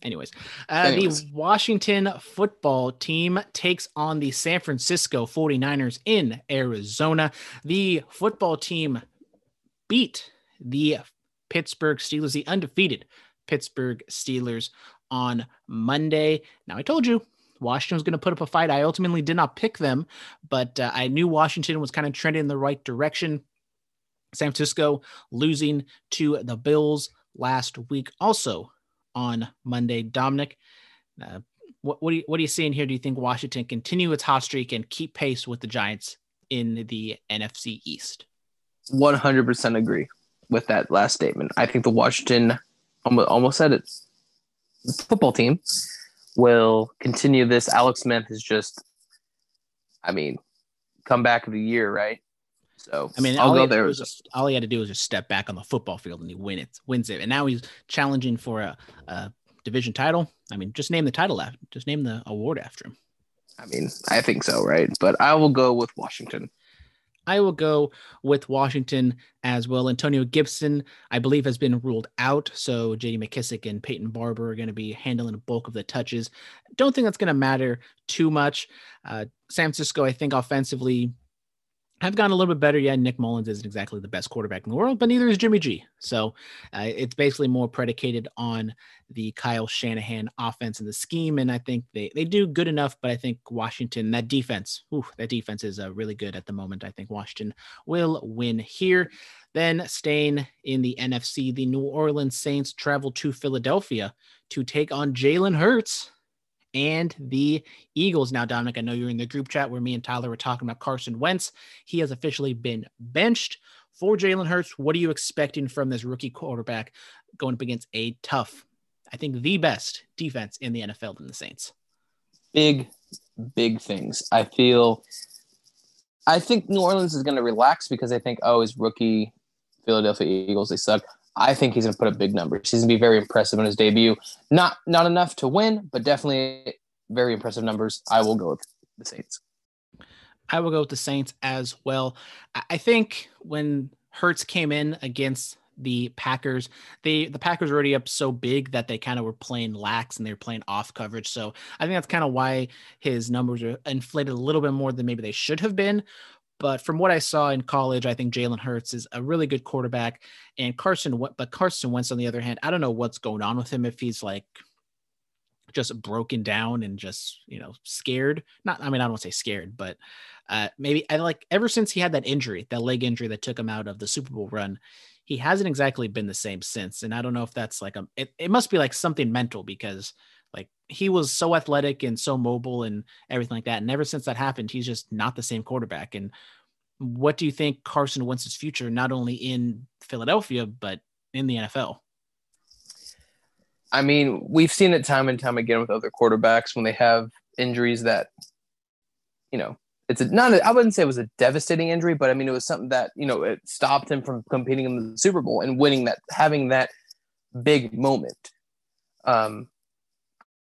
Anyways, uh, Anyways. The Washington football team takes on the San Francisco forty-niners in Arizona. The football team beat the Pittsburgh Steelers, the undefeated Pittsburgh Steelers, on Monday. Now, I told you Washington was going to put up a fight. I ultimately did not pick them, but uh, I knew Washington was kind of trending in the right direction. San Francisco losing to the Bills last week, also on Monday. Dominic, uh, what what are, you, what are you seeing here? Do you think Washington continue its hot streak and keep pace with the Giants in the N F C East? one hundred percent agree with that last statement. I think the Washington almost said it. The football team will continue this. Alex Smith is just, I mean, comeback of the year, right? So I mean, I'll all, go he there. Just, all he had to do was just step back on the football field and he win it, wins it. And now he's challenging for a, a division title. I mean, just name the title after, just name the award after him. I mean, I think so, right? But I will go with Washington. I will go with Washington as well. Antonio Gibson, I believe, has been ruled out. So J D McKissic and Peyton Barber are going to be handling the bulk of the touches. Don't think that's going to matter too much. Uh, San Francisco, I think, offensively have gotten a little bit better. Yeah, Nick Mullins isn't exactly the best quarterback in the world, but neither is Jimmy G. So uh, it's basically more predicated on the Kyle Shanahan offense and the scheme. And I think they, they do good enough, but I think Washington, that defense, ooh, that defense is uh, really good at the moment. I think Washington will win here. Then staying in the N F C, the New Orleans Saints travel to Philadelphia to take on Jalen Hurts and the Eagles. Now, Dominic, I know you're in the group chat where me and Tyler were talking about Carson Wentz. He has officially been benched for Jalen Hurts. What are you expecting from this rookie quarterback going up against a tough, I think the best defense in the N F L than the Saints? Big, big things. I feel, I think New Orleans is going to relax because they think, oh, his rookie Philadelphia Eagles, they suck. I think he's going to put up big numbers. He's going to be very impressive on his debut. Not not enough to win, but definitely very impressive numbers. I will go with the Saints. I will go with the Saints as well. I think when Hurts came in against the Packers, they the Packers were already up so big that they kind of were playing lax and they were playing off coverage. So I think that's kind of why his numbers are inflated a little bit more than maybe they should have been. But from what I saw in college, I think Jalen Hurts is a really good quarterback. And Carson, but Carson Wentz, on the other hand, I don't know what's going on with him. If he's like just broken down and just, you know, scared. Not, I mean, I don't want to say scared, but uh, maybe I like ever since he had that injury, that leg injury that took him out of the Super Bowl run, he hasn't exactly been the same since. And I don't know if that's like, a, it, it must be like something mental, because like he was so athletic and so mobile and everything like that. And ever since that happened, he's just not the same quarterback. And what do you think Carson Wentz's future, not only in Philadelphia, but in the N F L? I mean, we've seen it time and time again with other quarterbacks when they have injuries that, you know, it's a, not, a, I wouldn't say it was a devastating injury, but I mean, it was something that, you know, it stopped him from competing in the Super Bowl and winning that, having that big moment. Um,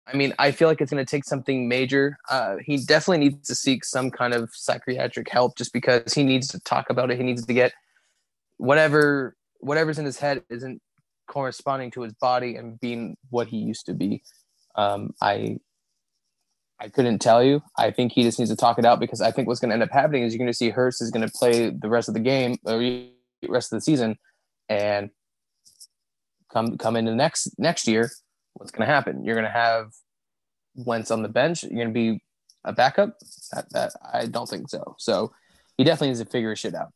I mean, I feel like it's going to take something major. Uh, he definitely needs to seek some kind of psychiatric help, just because he needs to talk about it. He needs to get whatever, whatever's in his head isn't corresponding to his body and being what he used to be. Um, I I couldn't tell you. I think he just needs to talk it out, because I think what's going to end up happening is you're going to see Hurst is going to play the rest of the game or rest of the season, and come come into next next year, what's going to happen? You're going to have Wentz on the bench. You're going to be a backup? That, that I don't think so. So he definitely needs to figure his shit out.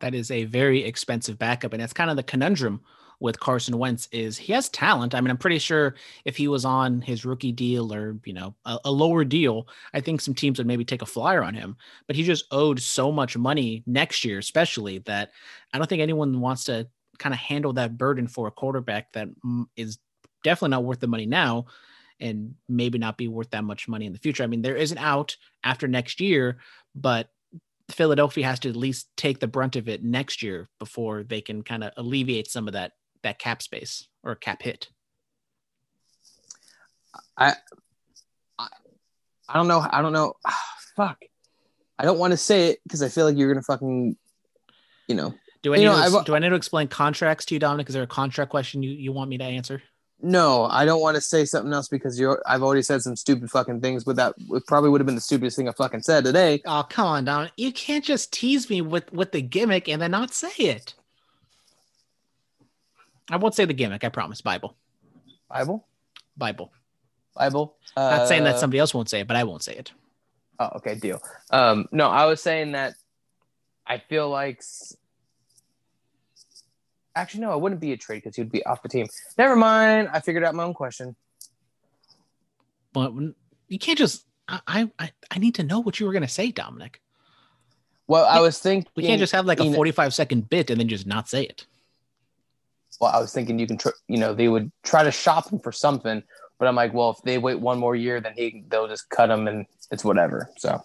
That is a very expensive backup, and that's kind of the conundrum with Carson Wentz. Is he has talent. I mean, I'm pretty sure if he was on his rookie deal or, you know, a, a lower deal, I think some teams would maybe take a flyer on him, but he just owed so much money next year, especially, that I don't think anyone wants to kind of handle that burden for a quarterback that is definitely not worth the money now and maybe not be worth that much money in the future. I mean, there is an out after next year, but Philadelphia has to at least take the brunt of it next year before they can kind of alleviate some of that, that cap space or cap hit. I, I, I don't know. I don't know. Fuck. I don't want to say it, because I feel like you're going to fucking, you know, do I need, you know, to, do I need to explain contracts to you, Dominic? Is there a contract question you, you want me to answer? No, I don't want to say something else, because you're, I've already said some stupid fucking things, but that probably would have been the stupidest thing I fucking said today. Oh, come on, Dominic. You can't just tease me with, with the gimmick and then not say it. I won't say the gimmick. I promise. Bible. Bible? Bible. Bible. Uh, Not saying that somebody else won't say it, but I won't say it. Oh, okay. Deal. Um, no, I was saying that I feel like – actually, no, it wouldn't be a trade because he would be off the team. Never mind. I figured out my own question. But you can't just I, – I, I need to know what you were going to say, Dominic. Well, I was thinking – we can't just have like a forty-five second bit and then just not say it. Well, I was thinking you can, tr- you know, they would try to shop him for something, but I'm like, well, if they wait one more year, then he they'll just cut him and it's whatever. So,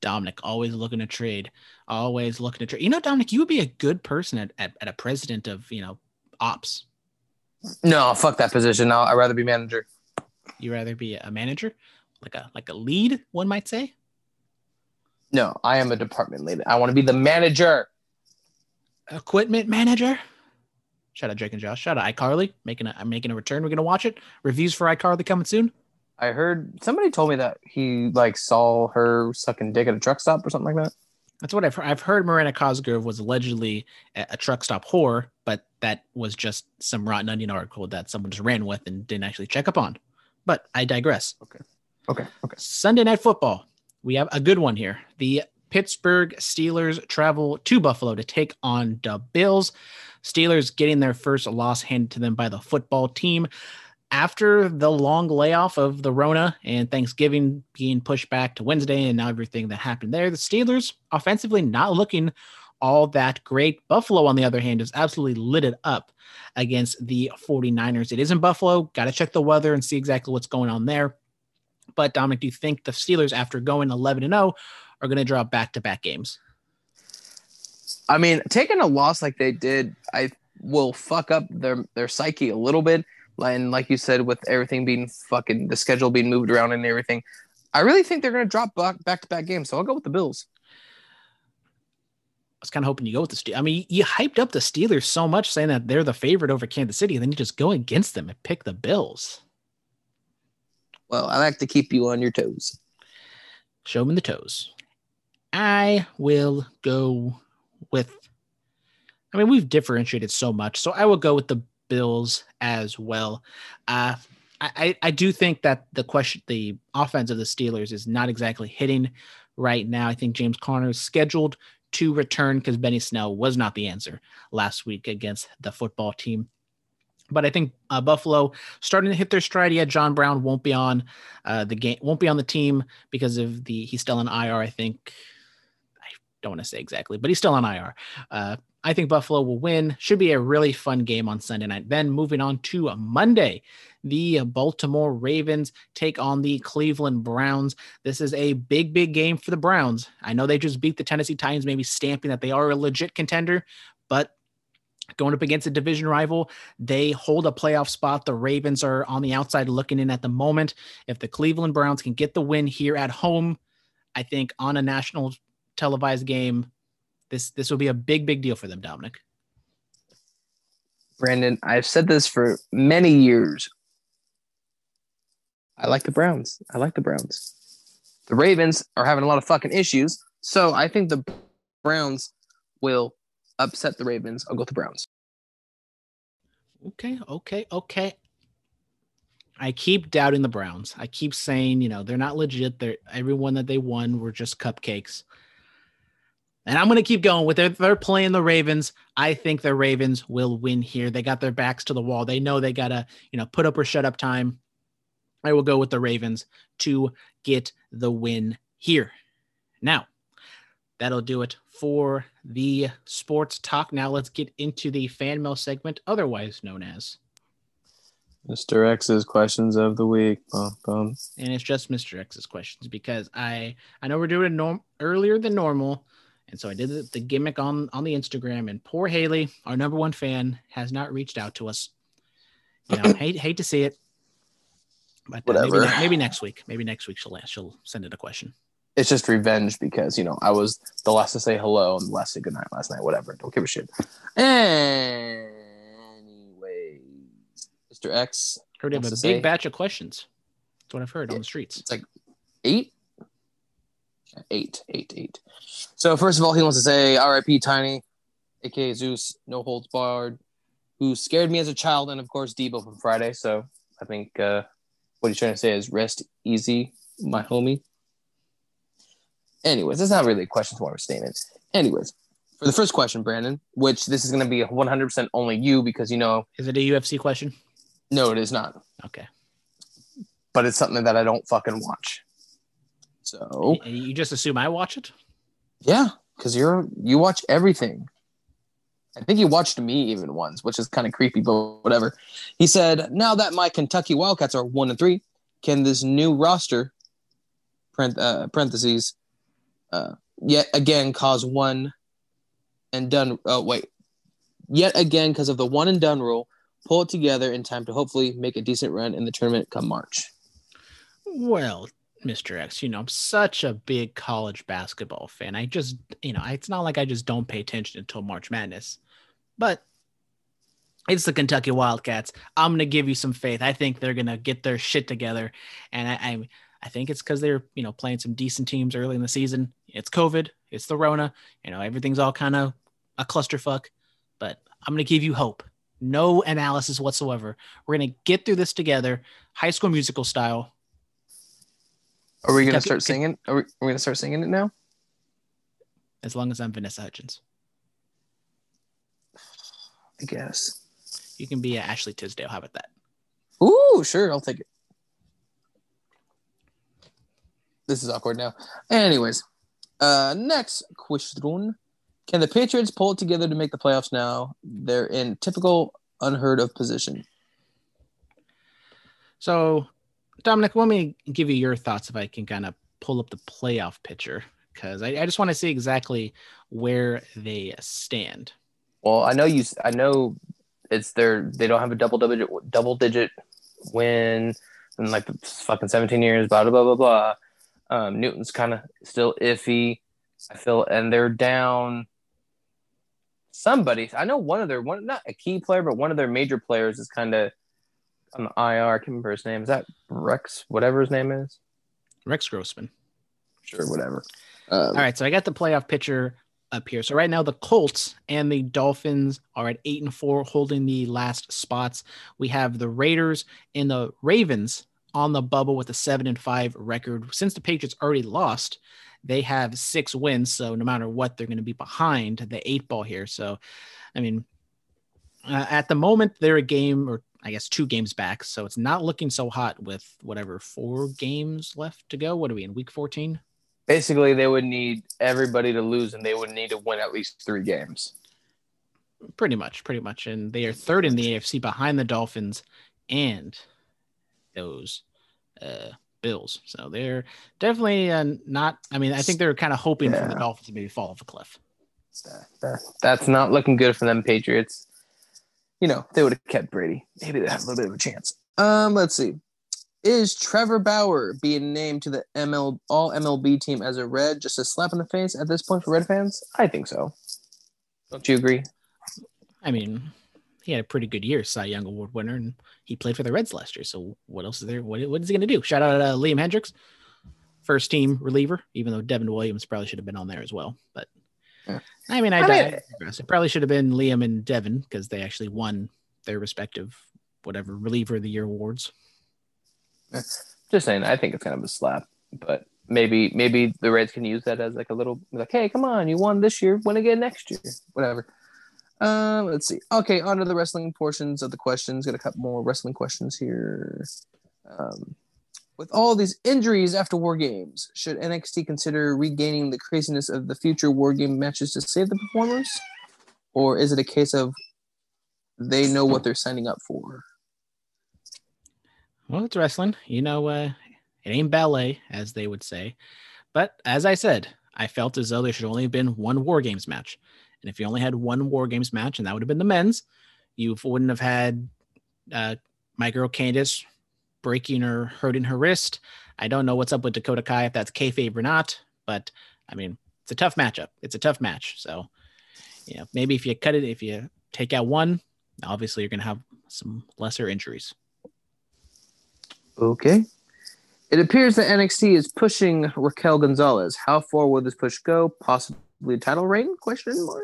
Dominic always looking to trade, always looking to trade. You know, Dominic, you would be a good person at, at, at a president of, you know, ops. No, fuck that position. I'll, I'd rather be manager. You rather be a manager, like a like a lead, one might say. No, I am a department lead. I want to be the manager. Equipment manager. Shout out Drake and Josh. Shout out iCarly. Making a, I'm making a return. We're going to watch it. Reviews for iCarly coming soon. I heard somebody told me that he like saw her sucking dick at a truck stop or something like that. That's what I've heard. I've heard Miranda Cosgrove was allegedly a, a truck stop whore, but that was just some Rotten Onion article that someone just ran with and didn't actually check up on. But I digress. Okay. Okay. Okay. Sunday Night Football. We have a good one here. The Pittsburgh Steelers travel to Buffalo to take on the Bills. Steelers getting their first loss handed to them by the football team after the long layoff of the Rona and Thanksgiving being pushed back to Wednesday and now everything that happened there. The Steelers offensively not looking all that great. Buffalo, on the other hand, is absolutely lit it up against the forty-niners. It is in Buffalo. Got to check the weather and see exactly what's going on there. But Dominic, do you think the Steelers, after going eleven and oh, are going to draw back-to-back games? I mean, taking a loss like they did, I will fuck up their, their psyche a little bit. And like you said, with everything being fucking, the schedule being moved around and everything, I really think they're going to drop back-to-back games. So I'll go with the Bills. I was kind of hoping you go with the Steelers. I mean, you hyped up the Steelers so much saying that they're the favorite over Kansas City, and then you just go against them and pick the Bills. Well, I like to keep you on your toes. Show me the toes. I will go with, I mean, we've differentiated so much, so I will go with the Bills as well. Uh, I, I do think that the question, the offense of the Steelers is not exactly hitting right now. I think James Conner is scheduled to return because Benny Snell was not the answer last week against the football team. But I think uh, Buffalo starting to hit their stride. Yeah, John Brown won't be on uh, the game, won't be on the team because of the he's still on I R. I think I don't want to say exactly, but he's still on I R. Uh, I think Buffalo will win. Should be a really fun game on Sunday night. Then moving on to a Monday, the Baltimore Ravens take on the Cleveland Browns. This is a big, big game for the Browns. I know they just beat the Tennessee Titans, maybe stamping that they are a legit contender, but going up against a division rival, they hold a playoff spot. The Ravens are on the outside looking in at the moment. If the Cleveland Browns can get the win here at home, I think on a national televised game, this this will be a big, big deal for them, Dominic. Brandon, I've said this for many years. I like the Browns. I like the Browns. The Ravens are having a lot of fucking issues, so I think the Browns will upset the Ravens. I'll go with the Browns. Okay, okay, okay. I keep doubting the Browns. I keep saying, you know, they're not legit. They're everyone that they won were just cupcakes. And I'm going to keep going with it. They're playing the Ravens. I think the Ravens will win here. They got their backs to the wall. They know they got to, you know, put up or shut up time. I will go with the Ravens to get the win here. Now, that'll do it for the sports talk. Now let's get into the fan mail segment, otherwise known as Mister X's questions of the week. Bum, bum. And it's just Mister X's questions because I, I know we're doing it norm- earlier than normal. And so I did the gimmick on, on the Instagram, and poor Haley, our number one fan, has not reached out to us. You know, hate, hate to see it. But uh, maybe, maybe next week. Maybe next week she'll she'll send it a question. It's just revenge because, you know, I was the last to say hello and the last to say goodnight last night. Whatever. Don't give a shit. Anyway, Mister X. Heard you have a big say. batch of questions. That's what I've heard yeah. on the streets. It's like eight? Eight, eight, eight. So, first of all, he wants to say R I P Tiny, a k a. Zeus, No Holds Barred, who scared me as a child, and, of course, Debo from Friday. So, I think... Uh, What he's trying to say is rest easy, my homie. Anyways, that's not really a question for our statement. Anyways, for the first question, Brandon, which this is going to be one hundred percent only you because, you know... Is it a U F C question? No, it is not. Okay. But it's something that I don't fucking watch. So... You just assume I watch it? Yeah, because you're you watch everything. I think he watched me even once, which is kind of creepy, but whatever. He said, now that my Kentucky Wildcats are one and three, can this new roster, parentheses, uh, yet again cause one and done, oh, wait, yet again because of the one and done rule, pull it together in time to hopefully make a decent run in the tournament come March? Well, Mister X, you know, I'm such a big college basketball fan. I just, you know, it's not like I just don't pay attention until March Madness. But it's the Kentucky Wildcats. I'm going to give you some faith. I think they're going to get their shit together. And I I, I think it's because they're, you know, playing some decent teams early in the season. It's COVID. It's the Rona. You know, everything's all kind of a clusterfuck. But I'm going to give you hope. No analysis whatsoever. We're going to get through this together, High School Musical style. Are we going to start singing? Are we, are we going to start singing it now? As long as I'm Vanessa Hudgens. I guess. You can be Ashley Tisdale. How about that? Ooh, sure. I'll take it. This is awkward now. Anyways, uh, next question. Can the Patriots pull it together to make the playoffs now? They're in typical unheard of position. So, Dominic, let me give you your thoughts if I can kind of pull up the playoff picture, because I, I just want to see exactly where they stand. Well, I know you. I know it's their. They don't have a double digit double digit win in like the fucking seventeen years. Blah blah blah blah. Um, Newton's kind of still iffy. I feel, and they're down. Somebody, I know one of their one not a key player, but one of their major players is kind of on the I R. I can't remember his name. Is that Rex? Whatever his name is, Rex Grossman. Sure, whatever. Um, All right, so I got the playoff picture up here. So right now the Colts and the Dolphins are at eight and four, holding the last spots. We have the Raiders and the Ravens on the bubble with a seven and five record. Since the Patriots already lost, they have six wins. So no matter what, they're going to be behind the eight ball here. So, I mean, uh, at the moment they're a game or I guess two games back. So it's not looking so hot with whatever four games left to go. What are we in, week fourteen? Basically, they would need everybody to lose, and they would need to win at least three games. Pretty much, pretty much. And they are third in the A F C behind the Dolphins and those uh, Bills. So they're definitely uh, not – I mean, I think they're kind of hoping yeah. for the Dolphins to maybe fall off a cliff. That's not looking good for them, Patriots. You know, they would have kept Brady. Maybe they have a little bit of a chance. Um, let's see. Is Trevor Bauer being named to the M L all M L B team as a Red just a slap in the face at this point for Red fans? I think so. Don't you agree? I mean, he had a pretty good year, Cy Young Award winner, and he played for the Reds last year. So what else is there? What, what is he going to do? Shout out uh, Liam Hendricks, first team reliever, even though Devin Williams probably should have been on there as well. But yeah. I mean, I, I mean, it probably should have been Liam and Devin because they actually won their respective whatever reliever of the year awards. Just saying, I think it's kind of a slap, but maybe maybe the Reds can use that as like a little like, hey, come on, you won this year, win again next year, whatever. Um, let's see. Okay, on to the wrestling portions of the questions. Got a couple more wrestling questions here. Um, with all these injuries after War Games, should N X T consider regaining the craziness of the future War Game matches to save the performers, or is it a case of they know what they're signing up for? Well, it's wrestling, you know, uh, it ain't ballet, as they would say. But as I said, I felt as though there should only have been one War Games match. And if you only had one War Games match, and that would have been the men's, you wouldn't have had uh, my girl Candice breaking or hurting her wrist. I don't know what's up with Dakota Kai, if that's kayfabe or not. But, I mean, it's a tough matchup. It's a tough match. So, you know, maybe if you cut it, if you take out one, obviously you're going to have some lesser injuries. Okay. It appears that N X T is pushing Raquel Gonzalez. How far will this push go? Possibly a title reign? Question mark.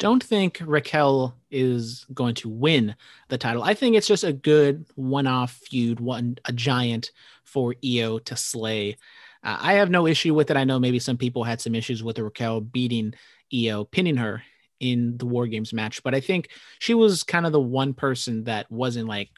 Don't think Raquel is going to win the title. I think it's just a good one-off feud, one a giant for Io to slay. Uh, I have no issue with it. I know maybe some people had some issues with Raquel beating Io, pinning her in the War Games match, but I think she was kind of the one person that wasn't like,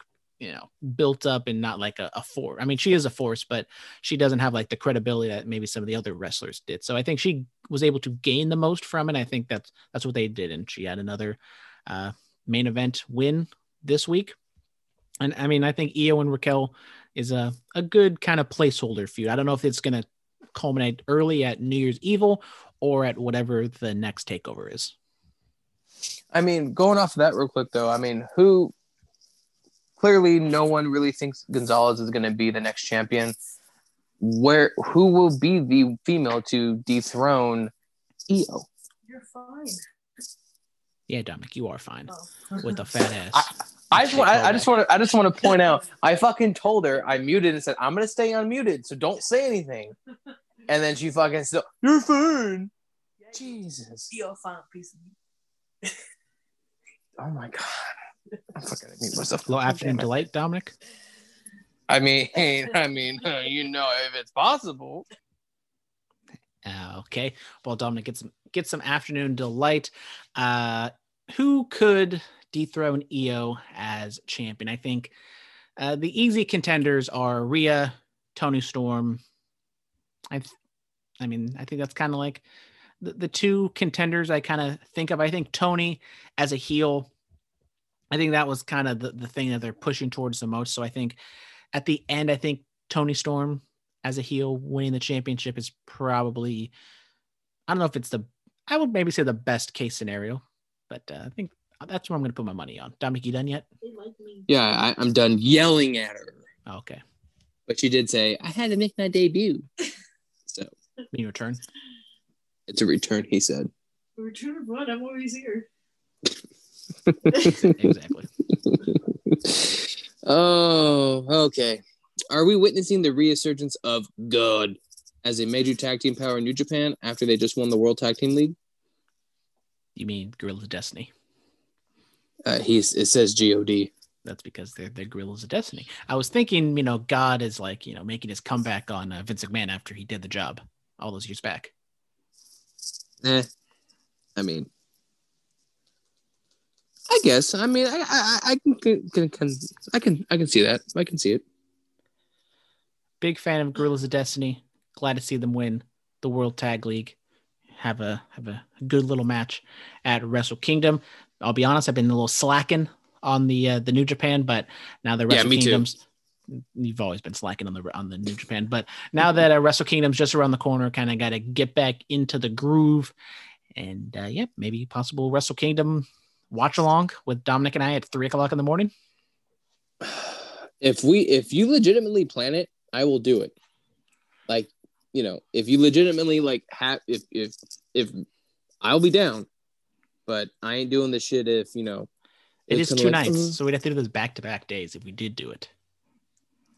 you know, built up and not like a, a force. I mean, she is a force, but she doesn't have like the credibility that maybe some of the other wrestlers did. So I think she was able to gain the most from it. I think that's, that's what they did. And she had another uh, main event win this week. And I mean, I think Io and Raquel is a, a good kind of placeholder feud. I don't know if it's going to culminate early at New Year's Evil or at whatever the next takeover is. I mean, going off of that real quick though, I mean, who, clearly, no one really thinks Gonzalez is going to be the next champion. Where, who will be the female to dethrone Io? You're fine. Yeah, Dominic, you are fine oh. with a fat ass. I, I, just, I, I just want to. I just want to point out. I fucking told her I muted and said I'm going to stay unmuted, so don't say anything. And then she fucking still. You're fine. Yeah, Jesus. You're fine, piece of me. Oh my god. I'm fucking mute myself. Hello, afternoon delight, Dominic. I mean, I mean, you know, if it's possible. Uh, okay, well, Dominic, get some get some afternoon delight. Uh, who could dethrone Io as champion? I think uh, the easy contenders are Rhea, Toni Storm. I, th- I mean, I think that's kind of like the, the two contenders I kind of think of. I think Toni as a heel. I think that was kind of the, the thing that they're pushing towards the most. So I think at the end, I think Toni Storm as a heel winning the championship is probably, I don't know if it's the, I would maybe say the best case scenario, but uh, I think that's where I'm going to put my money on. Dominic, you done yet? Yeah, I, I'm done yelling at her. Oh, okay. But she did say, I had to make my debut. So. You return? It's a return, he said. A return of what? I'm always here. Exactly. Oh, okay. Are we witnessing the resurgence of God as a major tag team power in New Japan after they just won the World Tag Team League? You mean Guerrillas of Destiny? Uh, he's it says G O D. That's because they're the Guerrillas of Destiny. I was thinking, you know, God is like, you know, making his comeback on uh, Vince McMahon after he did the job all those years back. Eh, I mean, I guess. I mean, I I, I can, can can I can I can see that. I can see it. Big fan of Guerrillas of Destiny. Glad to see them win the World Tag League. Have a have a good little match at Wrestle Kingdom. I'll be honest, I've been a little slacking on the uh, the New Japan, but now the Wrestle yeah, Kingdom's too. You've always been slacking on the on the New Japan, but now that uh, Wrestle Kingdom's just around the corner, kind of got to get back into the groove, and uh, yeah, maybe possible Wrestle Kingdom watch along with Dominic and I at three o'clock in the morning. If we if you legitimately plan it, I will do it. Like, you know, if you legitimately like have, if, if, if I'll be down, but I ain't doing this shit. If, you know, it is two like, nights. Mm-hmm. So we'd have to do those back to back days if we did do it.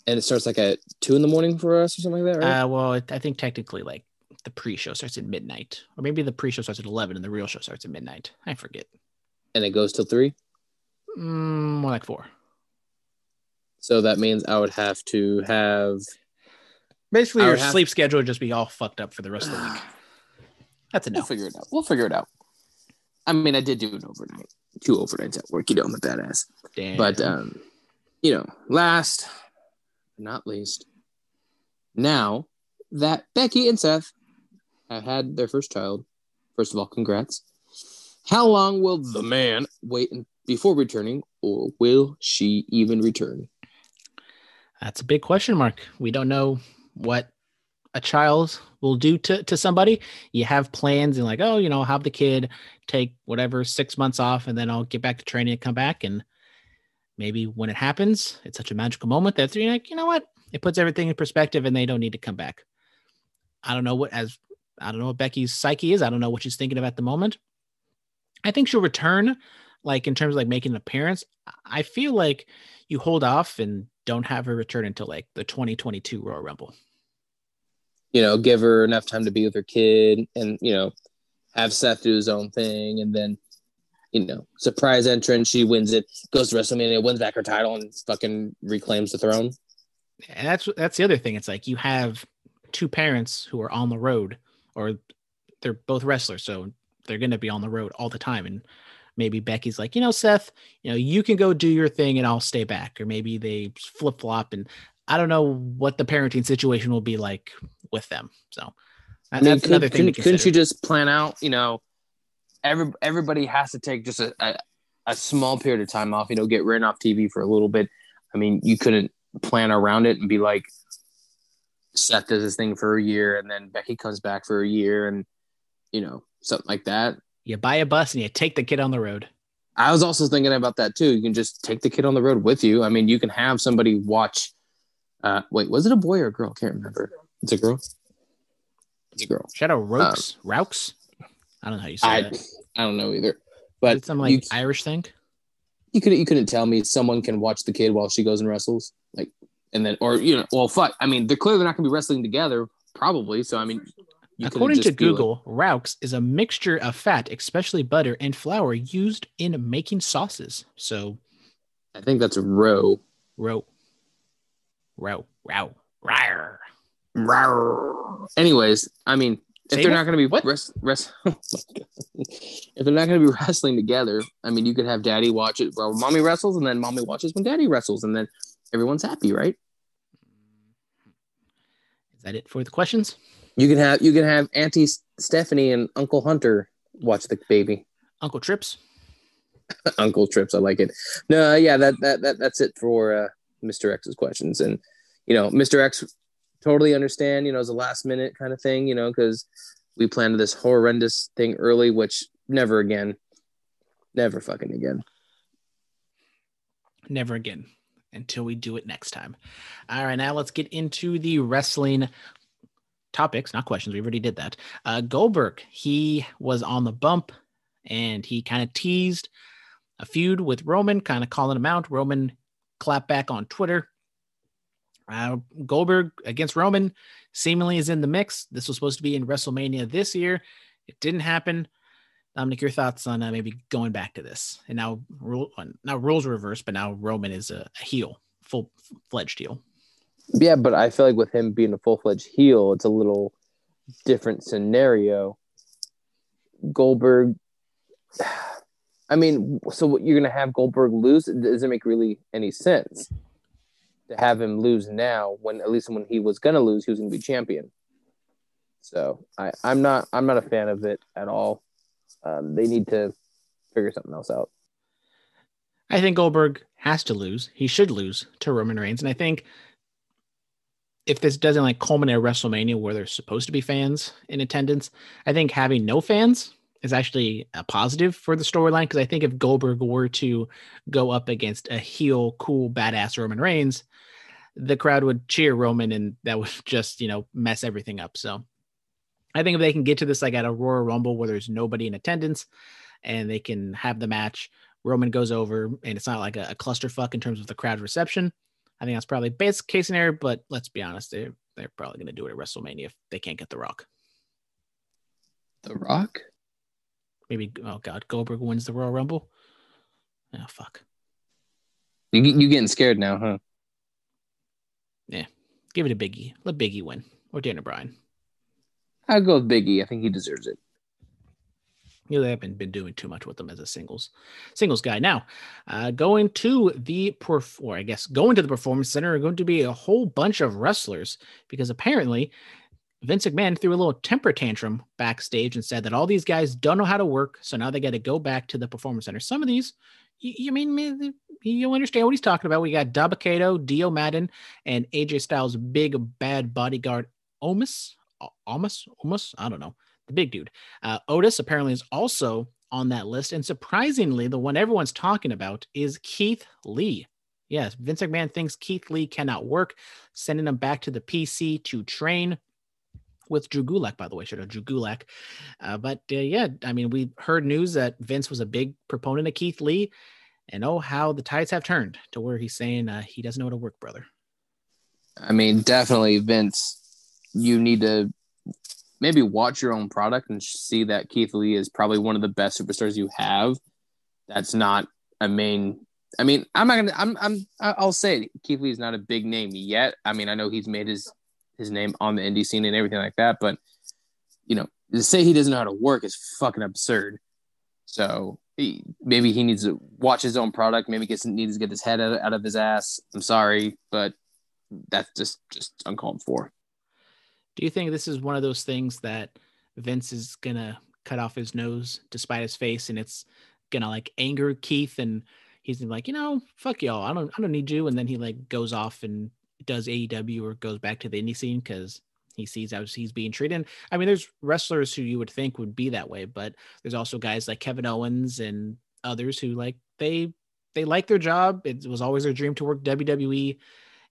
And it starts like at two in the morning for us or something like that, right? Uh, well, it, I think technically like the pre-show starts at midnight, or maybe the pre-show starts at eleven and the real show starts at midnight. I forget. And it goes till three? Mm, more like four. So that means I would have to have... Basically, your sleep to... schedule would just be all fucked up for the rest of the week. That's enough. We'll figure it out. We'll figure it out. I mean, I did do an overnight. Two overnights at work. You know, I'm a badass. Damn. But, um, you know, last but not least, now that Becky and Seth have had their first child, first of all, congrats. How long will the man wait before returning, or will she even return? That's a big question mark. We don't know what a child will do to, to somebody. You have plans and like, oh, you know, I'll have the kid, take whatever, six months off, and then I'll get back to training and come back. And maybe when it happens, it's such a magical moment that you're like, you know what? It puts everything in perspective and they don't need to come back. I don't know what as I don't know what Becky's psyche is. I don't know what she's thinking of at the moment. I think she'll return, like in terms of like making an appearance. I feel like you hold off and don't have her return until like the twenty twenty-two Royal Rumble. You know, give her enough time to be with her kid, and you know, have Seth do his own thing, and then you know, surprise entrance. She wins it, goes to WrestleMania, wins back her title, and fucking reclaims the throne. And that's that's the other thing. It's like you have two parents who are on the road, or they're both wrestlers, so they're going to be on the road all the time. And maybe Becky's like, you know, Seth, you know, you can go do your thing and I'll stay back. Or maybe they flip flop, and I don't know what the parenting situation will be like with them. So I mean, that's could, another thing. Could, couldn't you just plan out, you know, every, everybody has to take just a, a, a small period of time off, you know, get written off T V for a little bit. I mean, you couldn't plan around it and be like, Seth does his thing for a year and then Becky comes back for a year and, you know, something like that. You buy a bus and you take the kid on the road. I was also thinking about that too. You can just take the kid on the road with you. I mean, you can have somebody watch. Uh, wait, was it a boy or a girl? Can't remember. It's a girl. It's a girl. Shout out Rokes. Um, Rokes. I don't know how you say I, that. I don't know either. But it's some like you, Irish thing. You couldn't. You couldn't tell me someone can watch the kid while she goes and wrestles, like, and then or you know, well, fuck. I mean, they're clearly not going to be wrestling together, probably. So I mean. You According to Google, like, Rokes is a mixture of fat, especially butter, and flour used in making sauces. So I think that's a roe. Roe. Roe. Roe. Rar. Rar. Anyways, I mean, if Say they're what? not going to be what? Rest, rest, if they're not going to be wrestling together, I mean, you could have daddy watch it while mommy wrestles, and then mommy watches when daddy wrestles, and then everyone's happy, right? Is that it for the questions? You can have you can have Auntie Stephanie and Uncle Hunter watch the baby. Uncle Trips. Uncle Trips, I like it. No, yeah, that that, that that's it for uh, Mister X's questions, and you know, Mister X, totally understand. You know, it's a last minute kind of thing. You know, because we planned this horrendous thing early, which never again, never fucking again, never again, until we do it next time. All right, now let's get into the wrestling topics, not questions. We already did that. Uh, Goldberg, he was on the bump and he kind of teased a feud with Roman, kind of calling him out. Roman clapped back on Twitter. Uh, Goldberg against Roman seemingly is in the mix. This was supposed to be in WrestleMania this year. It didn't happen. Dominic, your thoughts on uh, maybe going back to this? And now, rule, now rules reversed, but now Roman is a, a heel, full-fledged heel. Yeah, but I feel like with him being a full-fledged heel, it's a little different scenario. Goldberg, I mean, so what, you're going to have Goldberg lose? It doesn't make really any sense to have him lose now, when at least when he was going to lose, he was going to be champion. So I, I'm not I'm not a fan of it at all. Um, they need to figure something else out. I think Goldberg has to lose. He should lose to Roman Reigns. And I think if this doesn't like culminate at WrestleMania where there's supposed to be fans in attendance, I think having no fans is actually a positive for the storyline, because I think if Goldberg were to go up against a heel, cool, badass Roman Reigns, the crowd would cheer Roman, and that would just, you know, mess everything up. So I think if they can get to this, like at a Royal Rumble where there's nobody in attendance and they can have the match, Roman goes over and it's not like a, a clusterfuck in terms of the crowd reception. I think that's probably best case scenario, but let's be honest, they're, they're probably going to do it at WrestleMania if they can't get The Rock. The Rock? Maybe, oh God, Goldberg wins the Royal Rumble. Oh, fuck. You, you getting scared now, huh? Yeah. Give it a Big E. Let Big E win. Or Daniel Bryan. I'll go with Big E. I think he deserves it. You know, they haven't been doing too much with them as a singles singles guy. Now, uh, going to the perf- or I guess going to the Performance Center are going to be a whole bunch of wrestlers, because apparently Vince McMahon threw a little temper tantrum backstage and said that all these guys don't know how to work, so now they got to go back to the Performance Center. Some of these, you, you mean you understand what he's talking about. We got Dabba Kato, Dio Madden, and A J Styles' big bad bodyguard Omos, Omos, Omos. I don't know, the big dude. Uh, Otis apparently is also on that list, and surprisingly, the one everyone's talking about is Keith Lee. Yes, Vince McMahon thinks Keith Lee cannot work, sending him back to the P C to train. With Drew Gulak, by the way, should have Drew Gulak. Uh, but uh, yeah, I mean, we heard news that Vince was a big proponent of Keith Lee, and oh, how the tides have turned to where he's saying uh, he doesn't know how to work, brother. I mean, definitely, Vince, you need to maybe watch your own product and see that Keith Lee is probably one of the best superstars you have. That's not a main. I mean, I'm not gonna. I'm. I'm. I'll say it. Keith Lee is not a big name yet. I mean, I know he's made his. his name on the indie scene and everything like that. But, you know, to say he doesn't know how to work is fucking absurd. So he, maybe he needs to watch his own product. Maybe gets needs to get his head out, out of his ass. I'm sorry, but that's just, just uncalled for. Do you think this is one of those things that Vince is going to cut off his nose despite his face, and it's going to like anger Keith, and he's gonna be like, you know, fuck y'all. I don't, I don't need you. And then he like goes off and does A E W or goes back to the indie scene because he sees how he's being treated. And, I mean, there's wrestlers who you would think would be that way, but there's also guys like Kevin Owens and others who like they they like their job. It was always their dream to work W W E,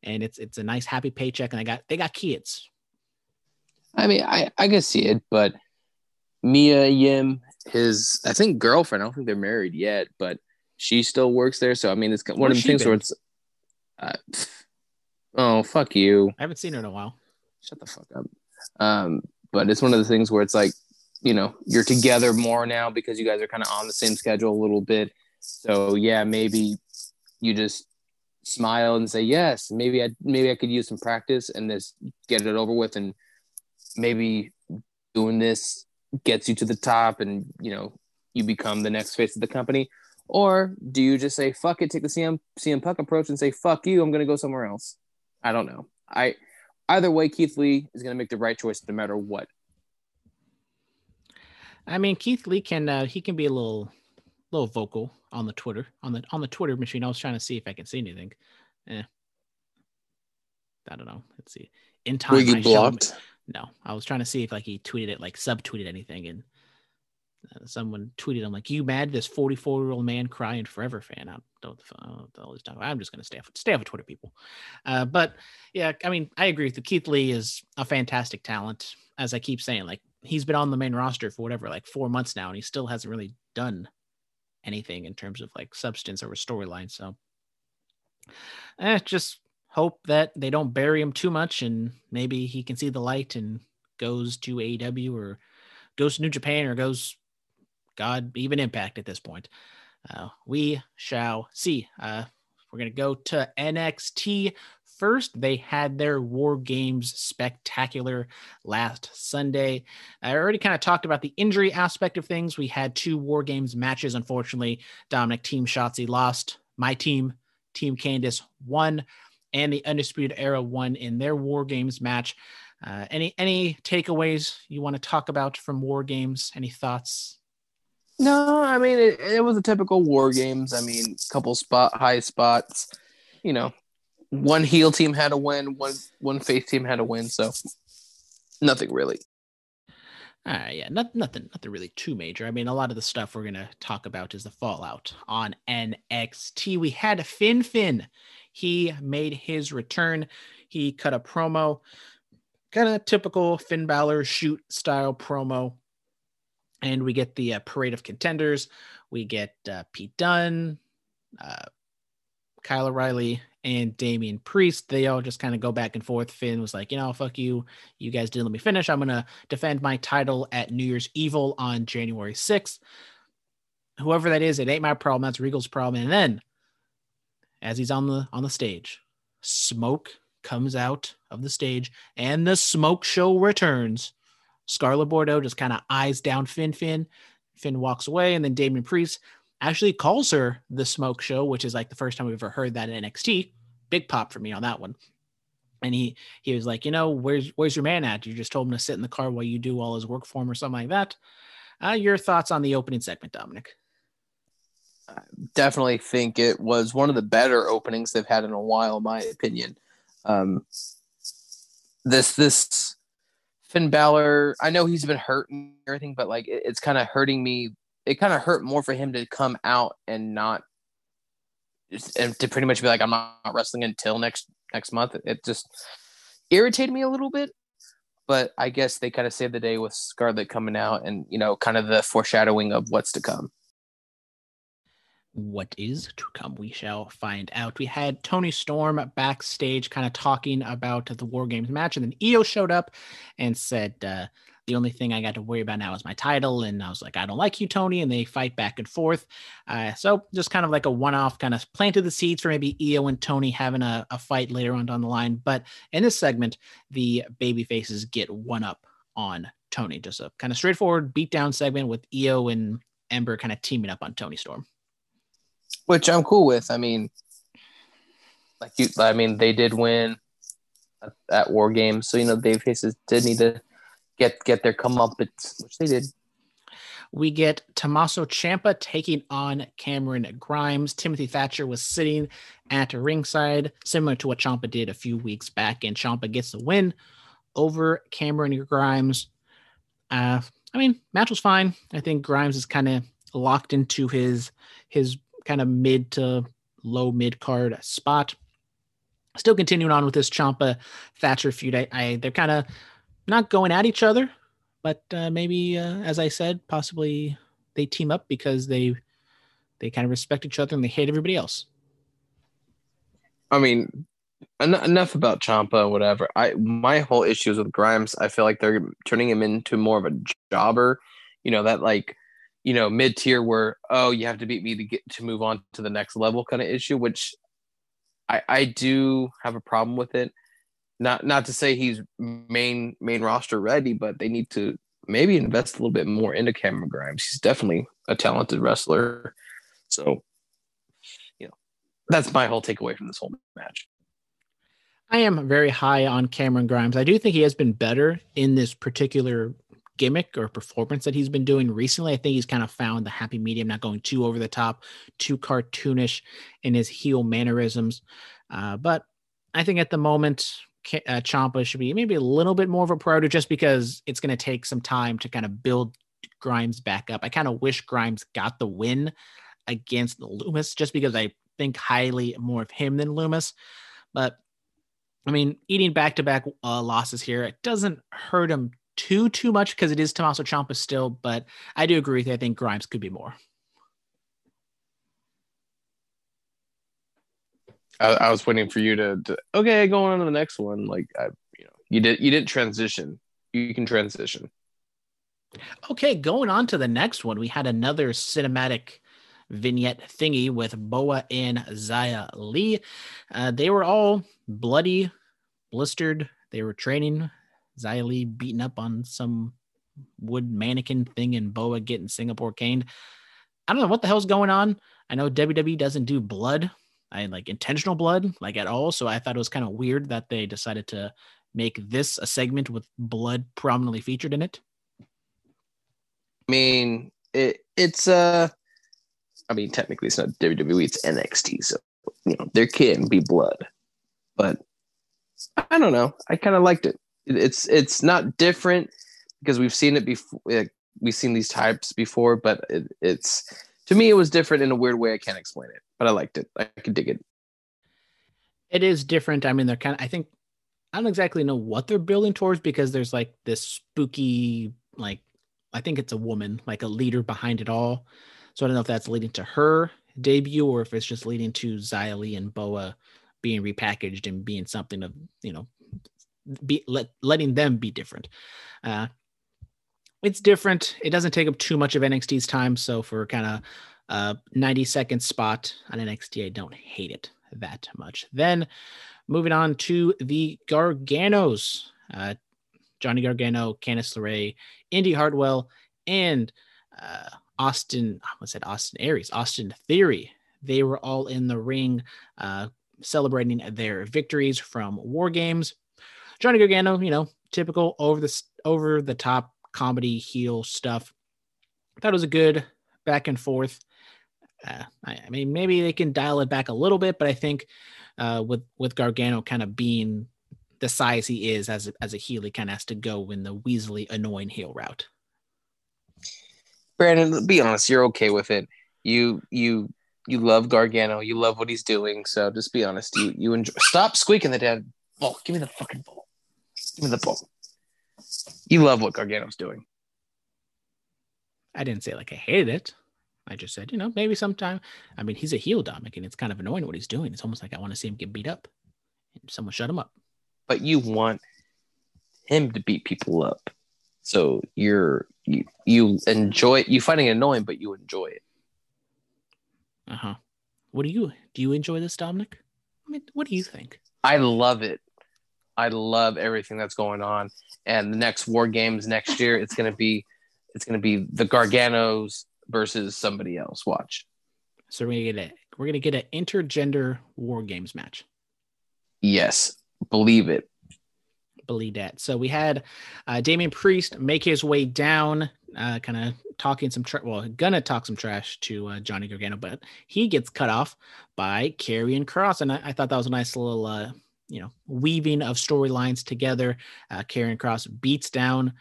and it's it's a nice happy paycheck. And I got they got kids. I mean, I I can see it, but Mia Yim, his I think girlfriend. I don't think they're married yet, but she still works there. So I mean, it's one Where's of the things been? Where it's. Uh, Oh, fuck you. I haven't seen her in a while. Shut the fuck up. Um, but it's one of the things where it's like, you know, you're together more now because you guys are kind of on the same schedule a little bit. So, yeah, maybe you just smile and say, yes, maybe I maybe I could use some practice and just get it over with. And maybe doing this gets you to the top and, you know, you become the next face of the company. Or do you just say, fuck it, take the C M, C M Punk approach and say, fuck you, I'm going to go somewhere else. I don't know. I either way, Keith Lee is going to make the right choice no matter what. I mean, Keith Lee can uh, he can be a little little vocal on the Twitter on the on the Twitter machine. I was trying to see if I can see anything. Eh. I don't know. Let's see. In time, I blocked. Him, no, I was trying to see if like he tweeted it, like subtweeted anything, and uh, someone tweeted, "I'm like, you mad? This forty-four year old man crying forever fan." I don't know all this time. I'm just going to stay off, stay off of Twitter, people. Uh, but yeah, I mean, I agree with you. Keith Lee is a fantastic talent. As I keep saying, like he's been on the main roster for whatever, like four months now, and he still hasn't really done anything in terms of like substance or storyline. So eh, just hope that they don't bury him too much and maybe he can see the light and goes to A E W or goes to New Japan or goes, God, even Impact at this point. Uh, we shall see. Uh, we're going to go to N X T first. They had their War Games Spectacular last Sunday. I already kind of talked about the injury aspect of things. We had two War Games matches, unfortunately. Dominic Team Shotzi lost. My team, Team Candace, won. And the Undisputed Era won in their War Games match. Uh, any any takeaways you want to talk about from War Games? Any thoughts? No, I mean, it, it was a typical War Games. I mean, couple spot high spots, you know, one heel team had a win, one, one face team had a win. So nothing really. All right, yeah, not, nothing, nothing really too major. I mean, a lot of the stuff we're going to talk about is the fallout on N X T. We had Finn Finn. He made his return. He cut a promo, kind of typical Finn Balor shoot style promo. And we get the uh, parade of contenders. We get uh, Pete Dunne, uh, Kyle O'Reilly, and Damian Priest. They all just kind of go back and forth. Finn was like, you know, fuck you. You guys didn't let me finish. I'm going to defend my title at New Year's Evil on January sixth. Whoever that is, it ain't my problem. That's Regal's problem. And then, as he's on the on the stage, smoke comes out of the stage, and the smoke show returns. Scarlet Bordeaux just kind of eyes down Finn Finn. Finn walks away, and then Damian Priest actually calls her the smoke show, which is like the first time we've ever heard that in N X T. Big pop for me on that one. And he he was like, you know, where's where's your man at? You just told him to sit in the car while you do all his work for him or something like that. Uh, your thoughts on the opening segment, Dominic? I definitely think it was one of the better openings they've had in a while, in my opinion. Um, this this... Finn Balor, I know he's been hurt and everything, but like it, it's kind of hurting me. It kind of hurt more for him to come out and not, and to pretty much be like, I'm not wrestling until next next month. It just irritated me a little bit, but I guess they kind of saved the day with Scarlett coming out and, you know, kind of the foreshadowing of what's to come. What is to come, we shall find out. We had Tony Storm backstage kind of talking about the War Games match, and then Io showed up and said, uh, the only thing I got to worry about now is my title. And I was like, I don't like you, Tony. And they fight back and forth. Uh, so just kind of like a one-off, kind of planted the seeds for maybe Io and Tony having a, a fight later on down the line. But in this segment, the baby faces get one up on Tony. Just a kind of straightforward beatdown segment with Io and Ember kind of teaming up on Tony Storm, which I'm cool with. I mean, like you, I mean, they did win at, at War Games, so you know, baby faces did need to get get their comeuppance, which they did. We get Tommaso Ciampa taking on Cameron Grimes. Timothy Thatcher was sitting at ringside, similar to what Ciampa did a few weeks back, and Ciampa gets the win over Cameron Grimes. Uh, I mean, match was fine. I think Grimes is kind of locked into his his. kind of mid to low mid card spot. Still continuing on with this Ciampa Thatcher feud. I, I they're kind of not going at each other, but uh, maybe uh, as I said, possibly they team up because they they kind of respect each other and they hate everybody else. I mean, en- enough about Ciampa and whatever. I my whole issue is with Grimes. I feel like they're turning him into more of a jobber. You know that like. You know, mid-tier where, oh, you have to beat me to get to move on to the next level kind of issue, which I, I do have a problem with it. Not not to say he's main main roster ready, but they need to maybe invest a little bit more into Cameron Grimes. He's definitely a talented wrestler. So, you know, that's my whole takeaway from this whole match. I am very high on Cameron Grimes. I do think he has been better in this particular gimmick or performance that he's been doing recently. I think he's kind of found the happy medium, not going too over the top, too cartoonish in his heel mannerisms. Uh, but I think at the moment, uh, Ciampa should be maybe a little bit more of a priority just because it's going to take some time to kind of build Grimes back up. I kind of wish Grimes got the win against Loomis just because I think highly more of him than Loomis. But I mean, eating back-to-back uh, losses here, it doesn't hurt him too too much because it is Tommaso Ciampa still, but I do agree with you. I think Grimes could be more. I, I was waiting for you to, to okay, going on to the next one. Like I, you know, you did you didn't transition. You can transition. Okay, going on to the next one, we had another cinematic vignette thingy with Boa and Xia Li. Uh, they were all bloody, blistered. They were training. Xia Li beaten up on some wood mannequin thing, and Boa getting Singapore caned. I don't know what the hell's going on. I know W W E doesn't do blood, I like intentional blood, like at all. So I thought it was kind of weird that they decided to make this a segment with blood prominently featured in it. I mean, it, it's uh, I mean, technically it's not W W E, it's N X T, so you know there can be blood, but I don't know. I kind of liked it. it. It's it's not different because we've seen it before. Like, we've seen these types before, but it, it's to me it was different in a weird way. I can't explain it, but I liked it. I could dig it. It is different. I mean, they're kind of. I think I don't exactly know what they're building towards because there's like this spooky like. I think it's a woman, like a leader behind it all. So I don't know if that's leading to her debut or if it's just leading to Xia Li and Boa being repackaged and being something of, you know, be let, letting them be different. Uh, it's different. It doesn't take up too much of N X T's time. So for kind of a ninety second spot on N X T, I don't hate it that much. Then moving on to the Garganos, uh, Johnny Gargano, Candice LeRae, Indy Hartwell, and uh, Austin, I said Austin Aries, Austin Theory. They were all in the ring uh, celebrating their victories from War Games. Johnny Gargano, you know, typical over the, over the top comedy heel stuff. Thought it was a good back and forth. Uh, I, I mean, maybe they can dial it back a little bit, but I think uh, with, with Gargano kind of being the size he is as a, as a heel, he kind of has to go in the weaselly, annoying heel route. Brandon, be honest, you're okay with it. You you you love Gargano. You love what he's doing. So just be honest. You you enjoy. Stop squeaking the damn ball. Give me the fucking ball. Give me the ball. You love what Gargano's doing. I didn't say like I hated it. I just said, you know, maybe sometime. I mean, he's a heel, Dominic, and it's kind of annoying what he's doing. It's almost like I want to see him get beat up. Someone shut him up. But you want him to beat people up, so you're you you enjoy it. You find it annoying, but you enjoy it. Uh huh. What do you do? You enjoy this, Dominic? I mean, what do you think? I love it. I love everything that's going on. And the next War Games next year, it's gonna be it's gonna be the Garganos versus somebody else. Watch. So we're gonna get a we're gonna get an intergender War Games match. Yes. Believe it. Believe that. So we had uh, Damian Priest make his way down, uh, kind of talking some trash. Well, gonna talk some trash to uh, Johnny Gargano, but he gets cut off by Karrion Kross, and I-, I thought that was a nice little, uh, you know, weaving of storylines together. Uh, Karrion Kross beats down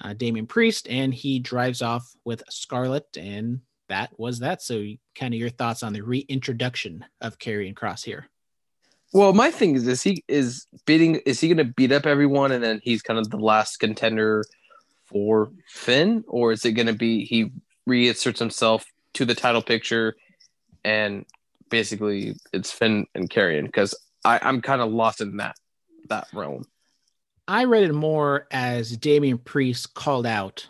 uh, Damian Priest, and he drives off with Scarlett, and that was that. So, kind of your thoughts on the reintroduction of Karrion Kross here. Well, my thing is, is he is beating? Is he going to beat up everyone, and then he's kind of the last contender for Finn, or is it going to be he reinserts himself to the title picture, and basically it's Finn and Karrion? Because I'm kind of lost in that that realm. I read it more as Damian Priest called out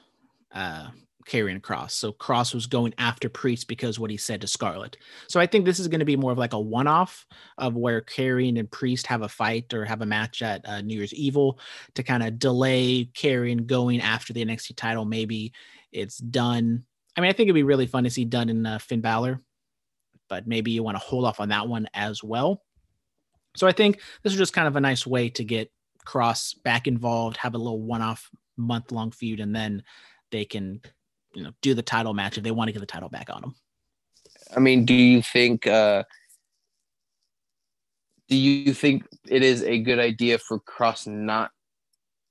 uh, Karrion Kross, so Kross was going after Priest because what he said to Scarlett. So I think this is going to be more of like a one-off of where Karrion and Priest have a fight or have a match at uh, New Year's Evil to kind of delay Karrion going after the N X T title. Maybe it's done. I mean, I think it'd be really fun to see done in uh, Finn Balor, but maybe you want to hold off on that one as well. So I think this is just kind of a nice way to get Kross back involved, have a little one-off month-long feud, and then they can, you know, do the title match if they want to get the title back on them. I mean, do you think uh, do you think it is a good idea for Kross not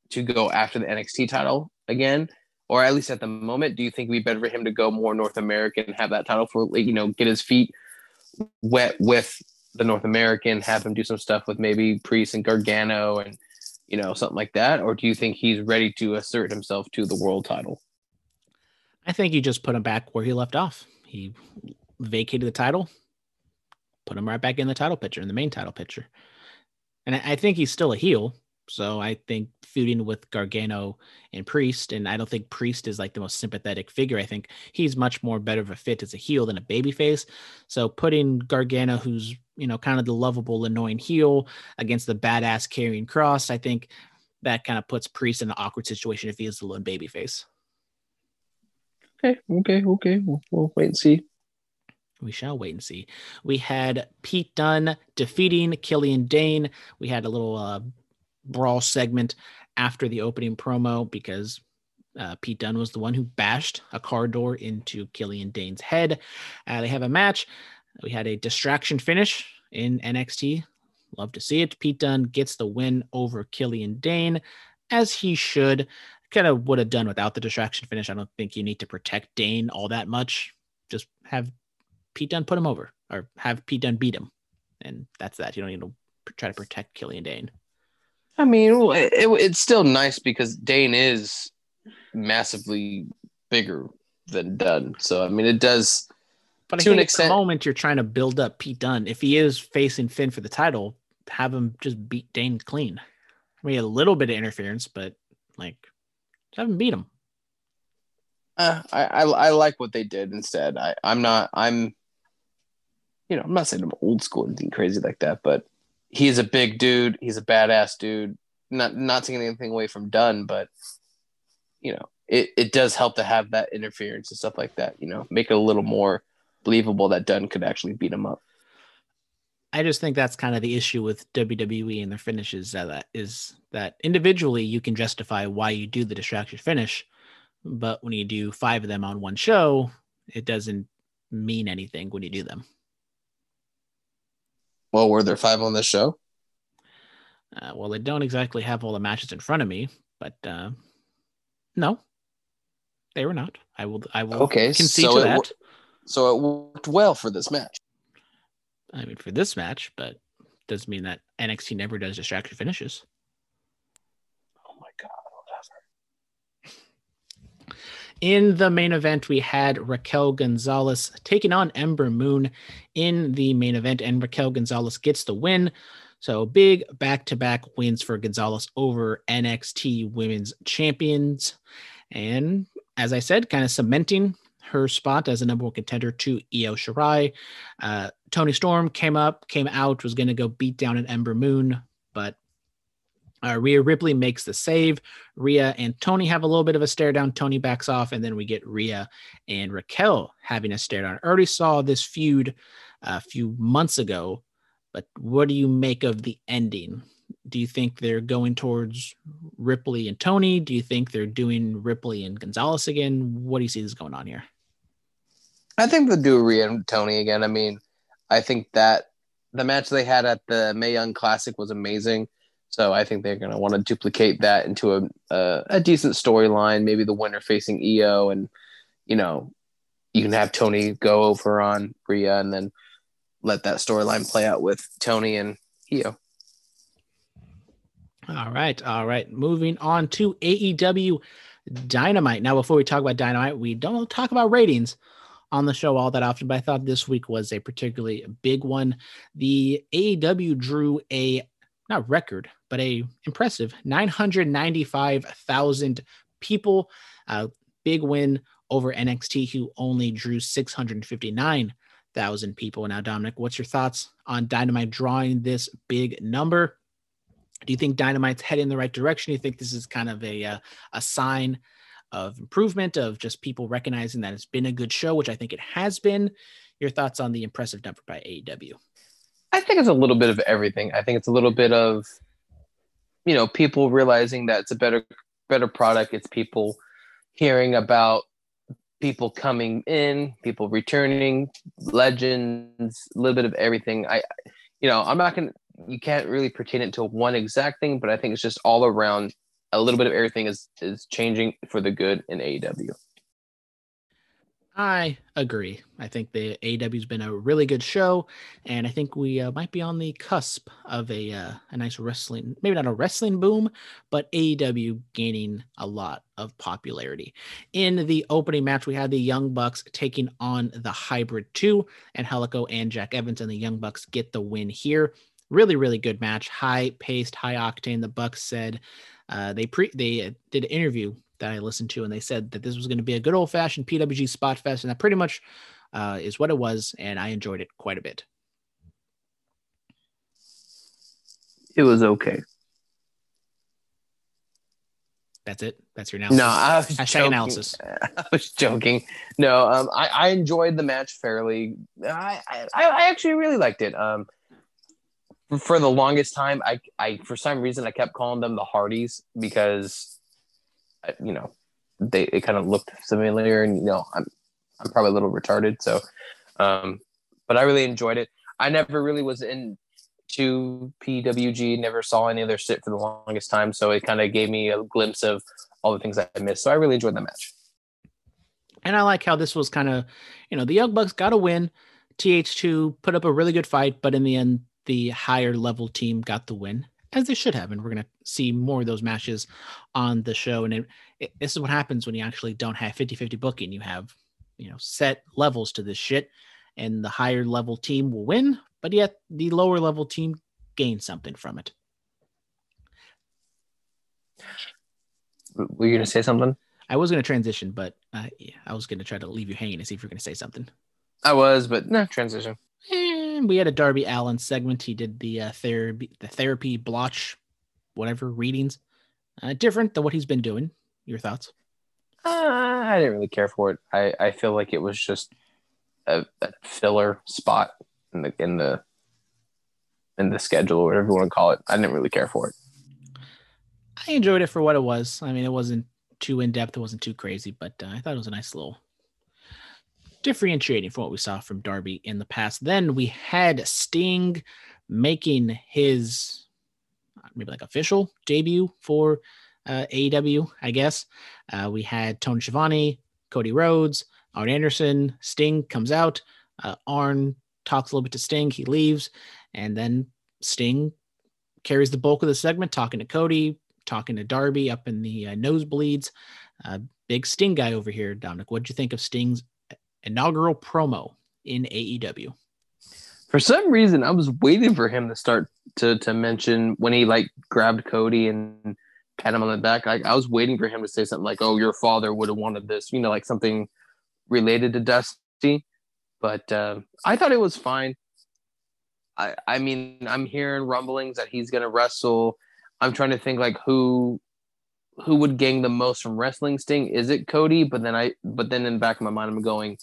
to go after the N X T title again, or at least at the moment? Do you think it'd be better for him to go more North American and have that title for, you know, get his feet wet with the North American, have him do some stuff with maybe Priest and Gargano and, you know, something like that? Or do you think he's ready to assert himself to the world title? I think you just put him back where he left off. He vacated the title, put him right back in the title picture, in the main title picture. And I think he's still a heel. So I think feuding with Gargano and Priest, and I don't think Priest is like the most sympathetic figure. I think he's much more better of a fit as a heel than a babyface. So putting Gargano, who's, you know, kind of the lovable, annoying heel, against the badass carrying Cross, I think that kind of puts Priest in an awkward situation if he is the lone babyface. Okay, okay, okay. We'll, we'll wait and see. We shall wait and see. We had Pete Dunne defeating Killian Dane. We had a little uh, brawl segment after the opening promo because uh, Pete Dunne was the one who bashed a car door into Killian Dane's head. Uh, they have a match. We had a distraction finish in N X T. Love to see it. Pete Dunne gets the win over Killian Dane, as he should. Kind of would have done without the distraction finish. I don't think you need to protect Dane all that much. Just have Pete Dunne put him over, or have Pete Dunne beat him, and that's that. You don't need to try to protect Killian Dane. I mean, it, it, it's still nice because Dane is massively bigger than Dunne. So I mean, it does. But I to think an extent, at the moment you're trying to build up Pete Dunne. If he is facing Finn for the title, have him just beat Dane clean. I mean, a little bit of interference, but like, haven't beat him. Uh, I, I I like what they did instead. I, I'm not I'm you know, I'm not saying I'm old school or anything crazy like that, but he's a big dude, he's a badass dude. Not not taking anything away from Dunne, but you know, it, it does help to have that interference and stuff like that, you know, make it a little more believable that Dunne could actually beat him up. I just think that's kind of the issue with W W E and their finishes, uh, that is that individually you can justify why you do the distraction finish, but when you do five of them on one show, it doesn't mean anything when you do them. Well, were there five on this show? Uh, well, I don't exactly have all the matches in front of me, but uh, no, they were not. I will. I will. Okay, concede so to that. Wor- so it worked well for this match. I mean, for this match, but doesn't mean that N X T never does distraction finishes. Oh my God, whatever. In the main event, we had Raquel Gonzalez taking on Ember Moon in the main event, and Raquel Gonzalez gets the win. So big back-to-back wins for Gonzalez over N X T Women's Champions. And as I said, kind of cementing her spot as a number one contender to Io Shirai. Uh, Toni Storm came up, came out, was going to go beat down an Ember Moon, but uh, Rhea Ripley makes the save. Rhea and Toni have a little bit of a stare down. Toni backs off, and then we get Rhea and Raquel having a stare down. I already saw this feud a few months ago, but what do you make of the ending? Do you think they're going towards Ripley and Toni? Do you think they're doing Ripley and Gonzalez again? What do you see is going on here? I think they'll do Rhea and Toni again. I mean, I think that the match they had at the Mae Young Classic was amazing. So I think they're going to want to duplicate that into a a, a decent storyline, maybe the winner facing Io, and, you know, you can have Toni go over on Rhea and then let that storyline play out with Toni and Io. All right. All right. Moving on to A E W Dynamite. Now, before we talk about Dynamite, we don't talk about ratings on the show all that often, but I thought this week was a particularly big one. The A E W drew a, not record, but a impressive nine hundred ninety-five thousand people. Uh, big win over N X T, who only drew six hundred fifty-nine thousand people. Now, Dominic, what's your thoughts on Dynamite drawing this big number? Do you think Dynamite's heading in the right direction? Do you think this is kind of a uh, a sign of improvement, of just people recognizing that it's been a good show, which I think it has been? Your thoughts on the impressive number by A E W? I think it's a little bit of everything. I think it's a little bit of, you know, people realizing that it's a better better product. It's people hearing about people coming in, people returning, legends, a little bit of everything. I, you know, I'm not going to, you can't really pertain it to one exact thing, but I think it's just all around a little bit of everything is, is changing for the good in A E W. I agree. I think the A W's been a really good show, and I think we uh, might be on the cusp of a uh, a nice wrestling, maybe not a wrestling boom, but A E W gaining a lot of popularity. In the opening match, we had the Young Bucks taking on the Hybrid two, and Helico and Jack Evans and the Young Bucks get the win here. Really, really good match. High-paced, high-octane. The Bucks said uh, they pre they did an interview that I listened to, and they said that this was going to be a good old-fashioned P W G spot fest, and that pretty much uh, is what it was, and I enjoyed it quite a bit. It was okay. That's it? That's your analysis? No, I was Hashtag joking. Analysis. I was joking. No, um, I, I enjoyed the match fairly. I, I, I actually really liked it. Um, for the longest time, I, I for some reason, I kept calling them the Hardys because – you know, they it kind of looked familiar, and you know, I'm I'm probably a little retarded, so um, but I really enjoyed it. I never really was into P W G, never saw any of their shit for the longest time, so it kind of gave me a glimpse of all the things I missed. So I really enjoyed the match, and I like how this was kind of, you know, the Young Bucks got a win. T H two put up a really good fight, but in the end, the higher level team got the win, as they should have, and we're going to see more of those matches on the show. And it, it, this is what happens when you actually don't have fifty-fifty booking. You have, you know, set levels to this shit, and the higher level team will win, but yet the lower level team gains something from it. Were you going to say something? I was going to transition, but uh, yeah, I was going to try to leave you hanging and see if you're going to say something. I was, but no, transition. We had a Darby Allin segment. He did the uh, therapy, the therapy blotch, whatever readings, uh, different than what he's been doing. Your thoughts? Uh, I didn't really care for it. I, I feel like it was just a, a filler spot in the in the in the schedule, or whatever you want to call it. I didn't really care for it. I enjoyed it for what it was. I mean, it wasn't too in depth. It wasn't too crazy, but uh, I thought it was a nice little differentiating from what we saw from Darby in the past. Then we had Sting making his maybe like official debut for uh, A E W, I guess. Uh, we had Tony Schiavone, Cody Rhodes, Arn Anderson. Sting comes out. Uh, Arn talks a little bit to Sting. He leaves. And then Sting carries the bulk of the segment, talking to Cody, talking to Darby up in the uh, nosebleeds. Uh, big Sting guy over here, Dominic. What did you think of Sting's inaugural promo in A E W? For some reason, I was waiting for him to start to to mention when he like grabbed Cody and pat him on the back. Like I was waiting for him to say something like, "Oh, your father would have wanted this," you know, like something related to Dusty. But uh, I thought it was fine. I I mean, I'm hearing rumblings that he's gonna wrestle. I'm trying to think like who who would gain the most from wrestling Sting. Is it Cody? But then I but then in the back of my mind, I'm going,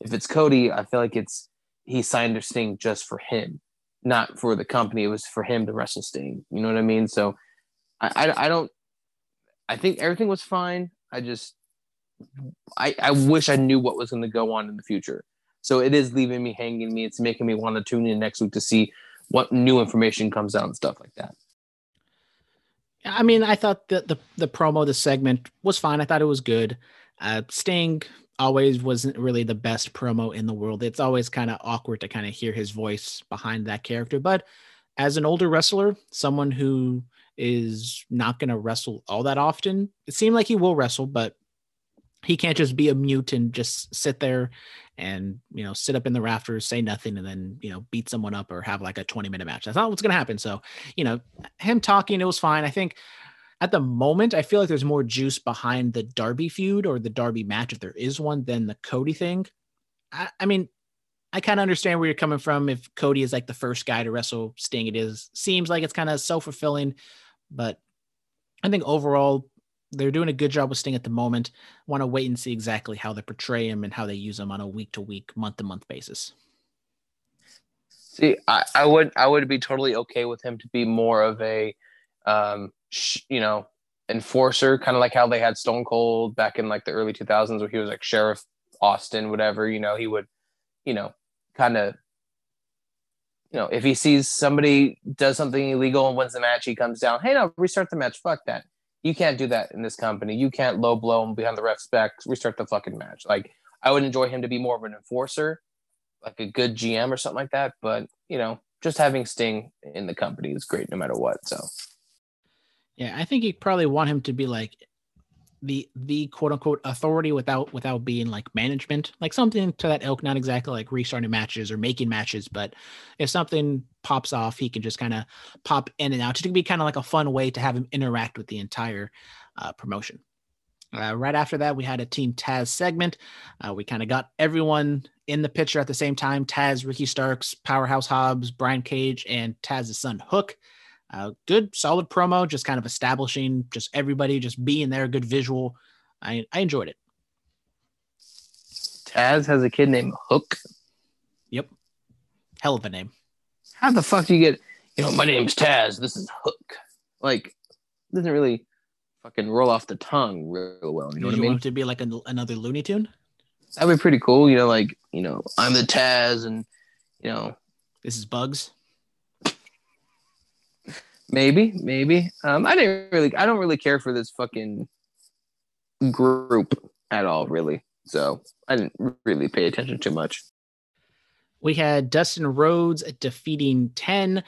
if it's Cody, I feel like it's he signed Sting just for him, not for the company. It was for him to wrestle Sting. You know what I mean? So I, I, I don't – I think everything was fine. I just I, – I wish I knew what was going to go on in the future. So it is leaving me hanging me. It's making me want to tune in next week to see what new information comes out and stuff like that. I mean, I thought that the, the promo, the segment was fine. I thought it was good. Uh, Sting – always wasn't really the best promo in the world. It's always kind of awkward to kind of hear his voice behind that character. But as an older wrestler, someone who is not going to wrestle all that often, it seemed like he will wrestle, but he can't just be a mute and just sit there and, you know, sit up in the rafters, say nothing, and then, you know, beat someone up or have like a twenty minute match. That's not what's going to happen. So, you know, him talking, it was fine. I think at the moment, I feel like there's more juice behind the Darby feud or the Darby match, if there is one, than the Cody thing. I, I mean, I kind of understand where you're coming from. If Cody is like the first guy to wrestle Sting, it is seems like it's kind of self-fulfilling, but I think overall they're doing a good job with Sting at the moment. Want to wait and see exactly how they portray him and how they use him on a week to week, month to month basis. See, I, I would, I would be totally okay with him to be more of a, um, you know, enforcer, kind of like how they had Stone Cold back in like the early two thousands, where he was like Sheriff Austin, whatever, you know, he would, you know, kind of, you know, if he sees somebody does something illegal and wins the match, he comes down, hey, no, restart the match. Fuck that. You can't do that in this company. You can't low blow and behind the ref's back, restart the fucking match. Like, I would enjoy him to be more of an enforcer, like a good G M or something like that. But, you know, just having Sting in the company is great no matter what. So, yeah, I think you probably want him to be like the the quote unquote authority without without being like management, like something to that ilk, not exactly like restarting matches or making matches, but if something pops off, he can just kind of pop in and out. Just to be kind of like a fun way to have him interact with the entire uh, promotion. Uh, right after that, we had a Team Taz segment. Uh, we kind of got everyone in the picture at the same time. Taz, Ricky Starks, Powerhouse Hobbs, Brian Cage, and Taz's son, Hook. Uh, good, solid promo, just kind of establishing just everybody, just being there, good visual. I, I enjoyed it. Taz has a kid named Hook. Yep. Hell of a name. How the fuck do you get, you know, my name's Taz, this is Hook. Like, it doesn't really fucking roll off the tongue real well. You know what I mean? You want it to be like an, another Looney Tune? That would be pretty cool. You know, like, you know, I'm the Taz and, you know. This is Bugs. Maybe, maybe. Um, I didn't really, I don't really care for this fucking group at all, really. So I didn't really pay attention too much. We had Dustin Rhodes defeating ten,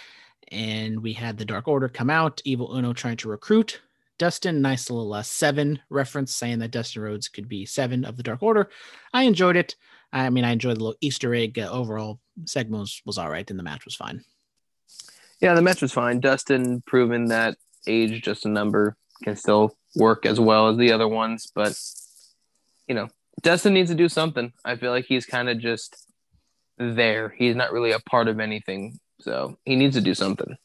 and we had the Dark Order come out, Evil Uno trying to recruit Dustin, nice little uh, seven reference saying that Dustin Rhodes could be seven of the Dark Order. I enjoyed it. I mean, I enjoyed the little Easter egg. Uh, overall, segment was, was all right, and the match was fine. Yeah, the match was fine. Dustin proven that age, just a number, can still work as well as the other ones. But, you know, Dustin needs to do something. I feel like he's kind of just there. He's not really a part of anything. So he needs to do something.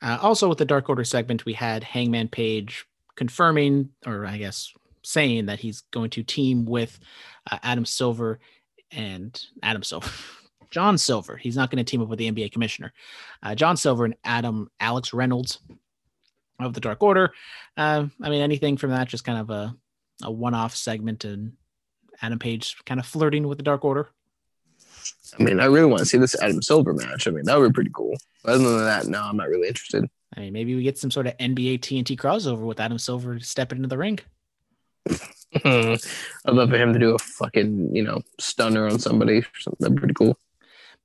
Uh, also, with the Dark Order segment, we had Hangman Page confirming, or I guess saying, that he's going to team with uh, Adam Silver and Adam Silver, John Silver. He's not going to team up with the N B A commissioner, uh, John Silver and Adam Alex Reynolds of the Dark Order. Uh, I mean, anything from that, just kind of a, a one-off segment, and Adam Page kind of flirting with the Dark Order. I mean, I really want to see this Adam Silver match. I mean, that would be pretty cool. Other than that, no, I'm not really interested. I mean, maybe we get some sort of N B A T N T crossover with Adam Silver stepping into the ring. I'd love for him to do a fucking, you know, stunner on somebody. That'd be pretty cool.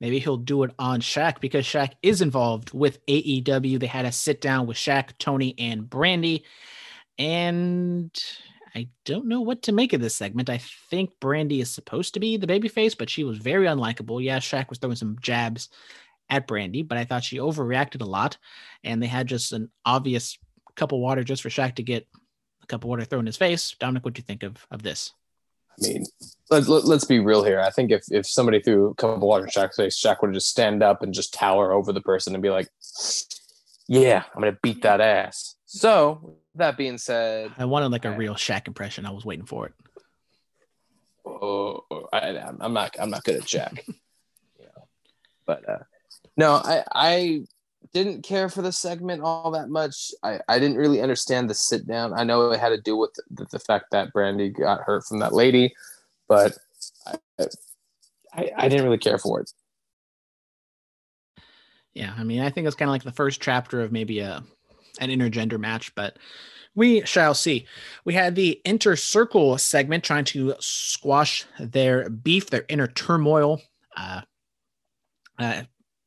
Maybe he'll do it on Shaq, because Shaq is involved with A E W. They had a sit down with Shaq, Tony, and Brandy. And I don't know what to make of this segment. I think Brandy is supposed to be the babyface, but she was very unlikable. Yeah, Shaq was throwing some jabs at Brandy, but I thought she overreacted a lot, and they had just an obvious cup of water just for Shaq to get a cup of water thrown in his face. Dominic, what do you think of, of this? I mean, let's, let's be real here. I think if, if somebody threw a cup of water in Shaq's face, Shaq would just stand up and just tower over the person and be like, yeah, I'm going to beat that ass. So that being said, I wanted like a I, real Shaq impression. I was waiting for it. Oh, I, I'm not, I'm not good at Shaq. You know, but, uh, no, I, I didn't care for the segment all that much. I, I didn't really understand the sit down. I know it had to do with the, the fact that Brandy got hurt from that lady, but I, I, I didn't really care for it. Yeah, I mean, I think it's kind of like the first chapter of maybe a an intergender match, but we shall see. We had the Inner Circle segment trying to squash their beef, their inner turmoil. Uh, uh,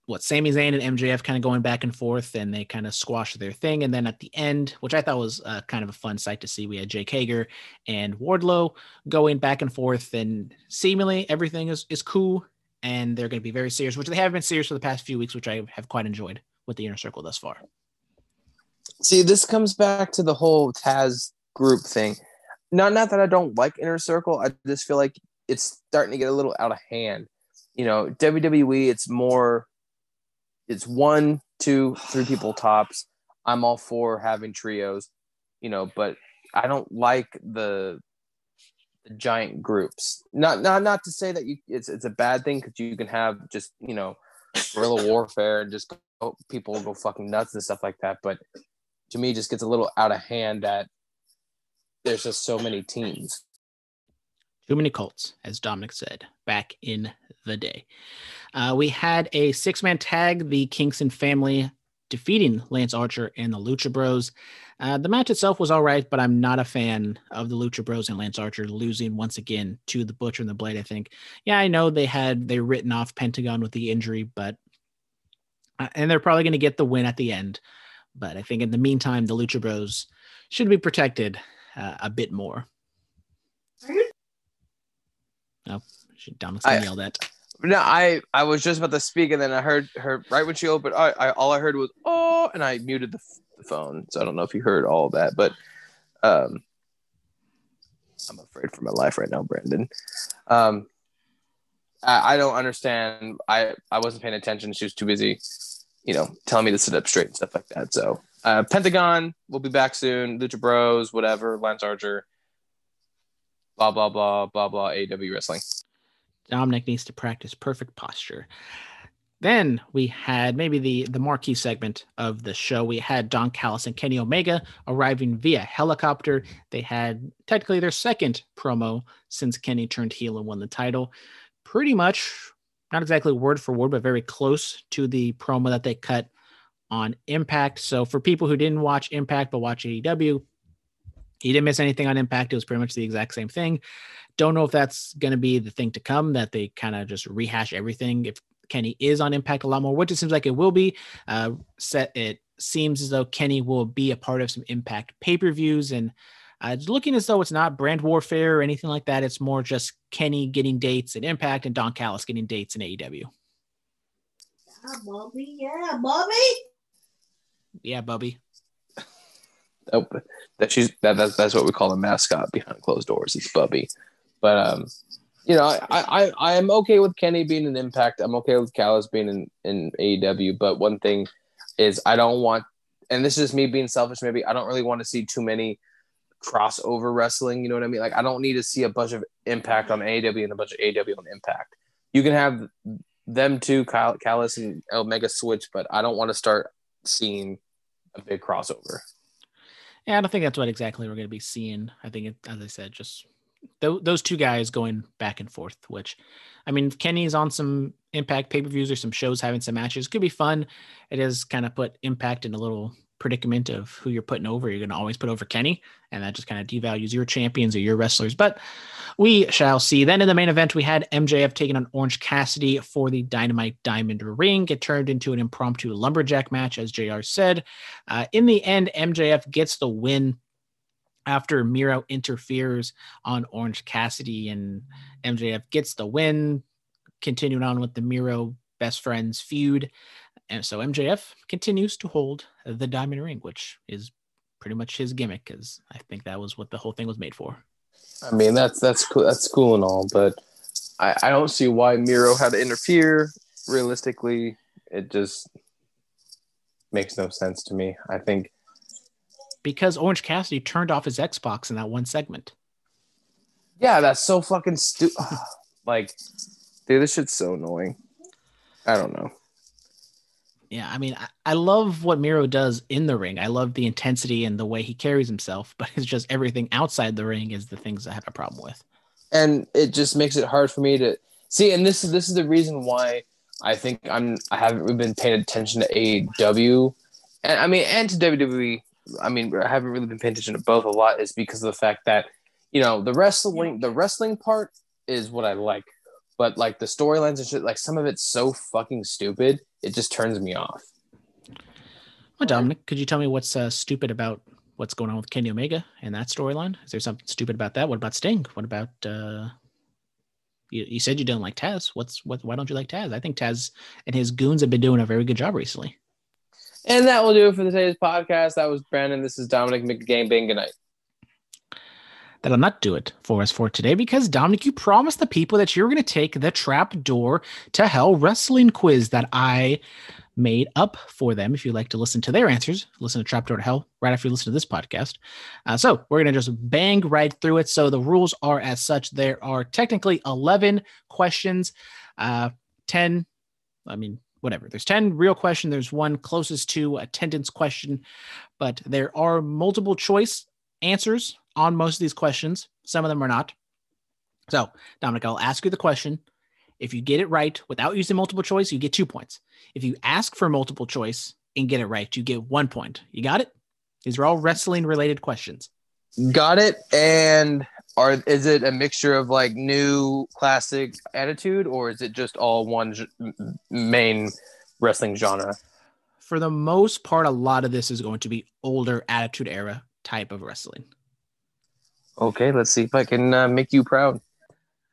what Sami Zayn and M J F kind of going back and forth, and they kind of squash their thing. And then at the end, which I thought was uh, kind of a fun sight to see, we had Jake Hager and Wardlow going back and forth, and seemingly everything is, is cool. And they're going to be very serious, which they have been serious for the past few weeks, which I have quite enjoyed with the Inner Circle thus far. See, this comes back to the whole Taz group thing. Not, not that I don't like Inner Circle. I just feel like it's starting to get a little out of hand. You know, W W E, it's more, it's one, two, three people tops. I'm all for having trios, you know, but I don't like the, the giant groups. Not, not, not to say that you, it's, it's a bad thing, because you can have just, you know, guerrilla warfare and just go, people go fucking nuts and stuff like that. But to me, just gets a little out of hand that there's just so many teams. Too many Colts, as Dominic said back in the day. Uh, we had a six-man tag, the Kingston family defeating Lance Archer and the Lucha Bros. Uh, the match itself was all right, but I'm not a fan of the Lucha Bros and Lance Archer losing once again to the Butcher and the Blade, I think. Yeah, I know they had they written off Pentagon with the injury, but uh, and they're probably going to get the win at the end. But I think in the meantime, the Lucha Bros should be protected uh, a bit more. Oh, Dominic's going to yell that. No, I, I was just about to speak, and then I heard her right when she opened. I, I all I heard was, oh, and I muted the, f- the phone. So I don't know if you heard all of that, but um, I'm afraid for my life right now, Brandon. Um, I, I don't understand. I, I wasn't paying attention. She was too busy, you know, telling me to sit up straight and stuff like that. So uh, Pentagon, we'll be back soon. Lucha Bros, whatever, Lance Archer, blah, blah, blah, blah, blah, A E W Wrestling. Dominic needs to practice perfect posture. Then we had maybe the, the marquee segment of the show. We had Don Callis and Kenny Omega arriving via helicopter. They had technically their second promo since Kenny turned heel and won the title. Pretty much, not exactly word for word, but very close to the promo that they cut on Impact. So for people who didn't watch Impact but watch A E W, he didn't miss anything on Impact. It was pretty much the exact same thing. Don't know if that's going to be the thing to come, that they kind of just rehash everything. If Kenny is on Impact a lot more, which it seems like it will be, uh, set, it seems as though Kenny will be a part of some Impact pay-per-views, and uh, it's looking as though it's not brand warfare or anything like that. It's more just Kenny getting dates in Impact and Don Callis getting dates in A E W. Yeah, Bobby. Yeah, Bobby. Yeah, Bobby. Oh, that she's that, that's that's what we call a mascot behind closed doors. It's Bubby. But um, you know, I I am okay with Kenny being an Impact. I'm okay with Callis being in, in A E W. But one thing is, I don't want, and this is me being selfish, maybe, I don't really want to see too many crossover wrestling. You know what I mean? Like, I don't need to see a bunch of Impact on A E W and a bunch of A E W on Impact. You can have them two, Callis and Omega, switch, but I don't want to start seeing a big crossover. Yeah, I don't think that's what exactly we're going to be seeing. I think, it, as I said, just th- those two guys going back and forth, which, I mean, if Kenny's on some Impact pay-per-views or some shows having some matches, could be fun. It is kind of put Impact in a little predicament of who you're putting over. You're going to always put over Kenny, and that just kind of devalues your champions or your wrestlers. But we shall see. Then in the main event, we had M J F taking on Orange Cassidy for the Dynamite Diamond Ring. It turned into an impromptu lumberjack match, as J R said. Uh, in the end, M J F gets the win after Miro interferes on Orange Cassidy, and M J F gets the win, continuing on with the Miro best friends feud. And so M J F continues to hold the diamond ring, which is pretty much his gimmick, because I think that was what the whole thing was made for. I mean, that's that's cool, that's cool and all, but I, I don't see why Miro had to interfere. Realistically, it just makes no sense to me. I think because Orange Cassidy turned off his Xbox in that one segment. Yeah, that's so fucking stupid. Like, dude, this shit's so annoying. I don't know. Yeah, I mean, I, I love what Miro does in the ring. I love the intensity and the way he carries himself, but it's just everything outside the ring is the things I have a problem with. And it just makes it hard for me to see. And this is this is the reason why I think I'm I haven't really been paying attention to A E W, and I mean, and to W W E. I mean, I haven't really been paying attention to both a lot, is because of the fact that, you know, the wrestling the wrestling part is what I like, but like the storylines and shit, like some of it's so fucking stupid. It just turns me off. Well, Dominic, could you tell me what's uh, stupid about what's going on with Kenny Omega and that storyline? Is there something stupid about that? What about Sting? What about uh, you? You said you don't like Taz. What's what? Why don't you like Taz? I think Taz and his goons have been doing a very good job recently. And that will do it for today's podcast. That was Brandon. This is Dominic McGambang. Good night. That'll not do it for us for today, because Dominic, you promised the people that you were going to take the Trap Door to Hell wrestling quiz that I made up for them. If you'd like to listen to their answers, listen to Trap Door to Hell right after you listen to this podcast. Uh, so we're going to just bang right through it. So the rules are as such. There are technically eleven questions, uh, ten, I mean, whatever. There's ten real questions. There's one closest to attendance question, but there are multiple choice answers on most of these questions. Some of them are not. So, Dominic, I'll ask you the question. If you get it right without using multiple choice, you get two points. If you ask for multiple choice and get it right, you get one point. You got it? These are all wrestling related questions. Got it. And are is it a mixture of like new classic attitude, or is it just all one j- main wrestling genre? For the most part, a lot of this is going to be older attitude era type of wrestling. Okay, let's see if I can uh, make you proud.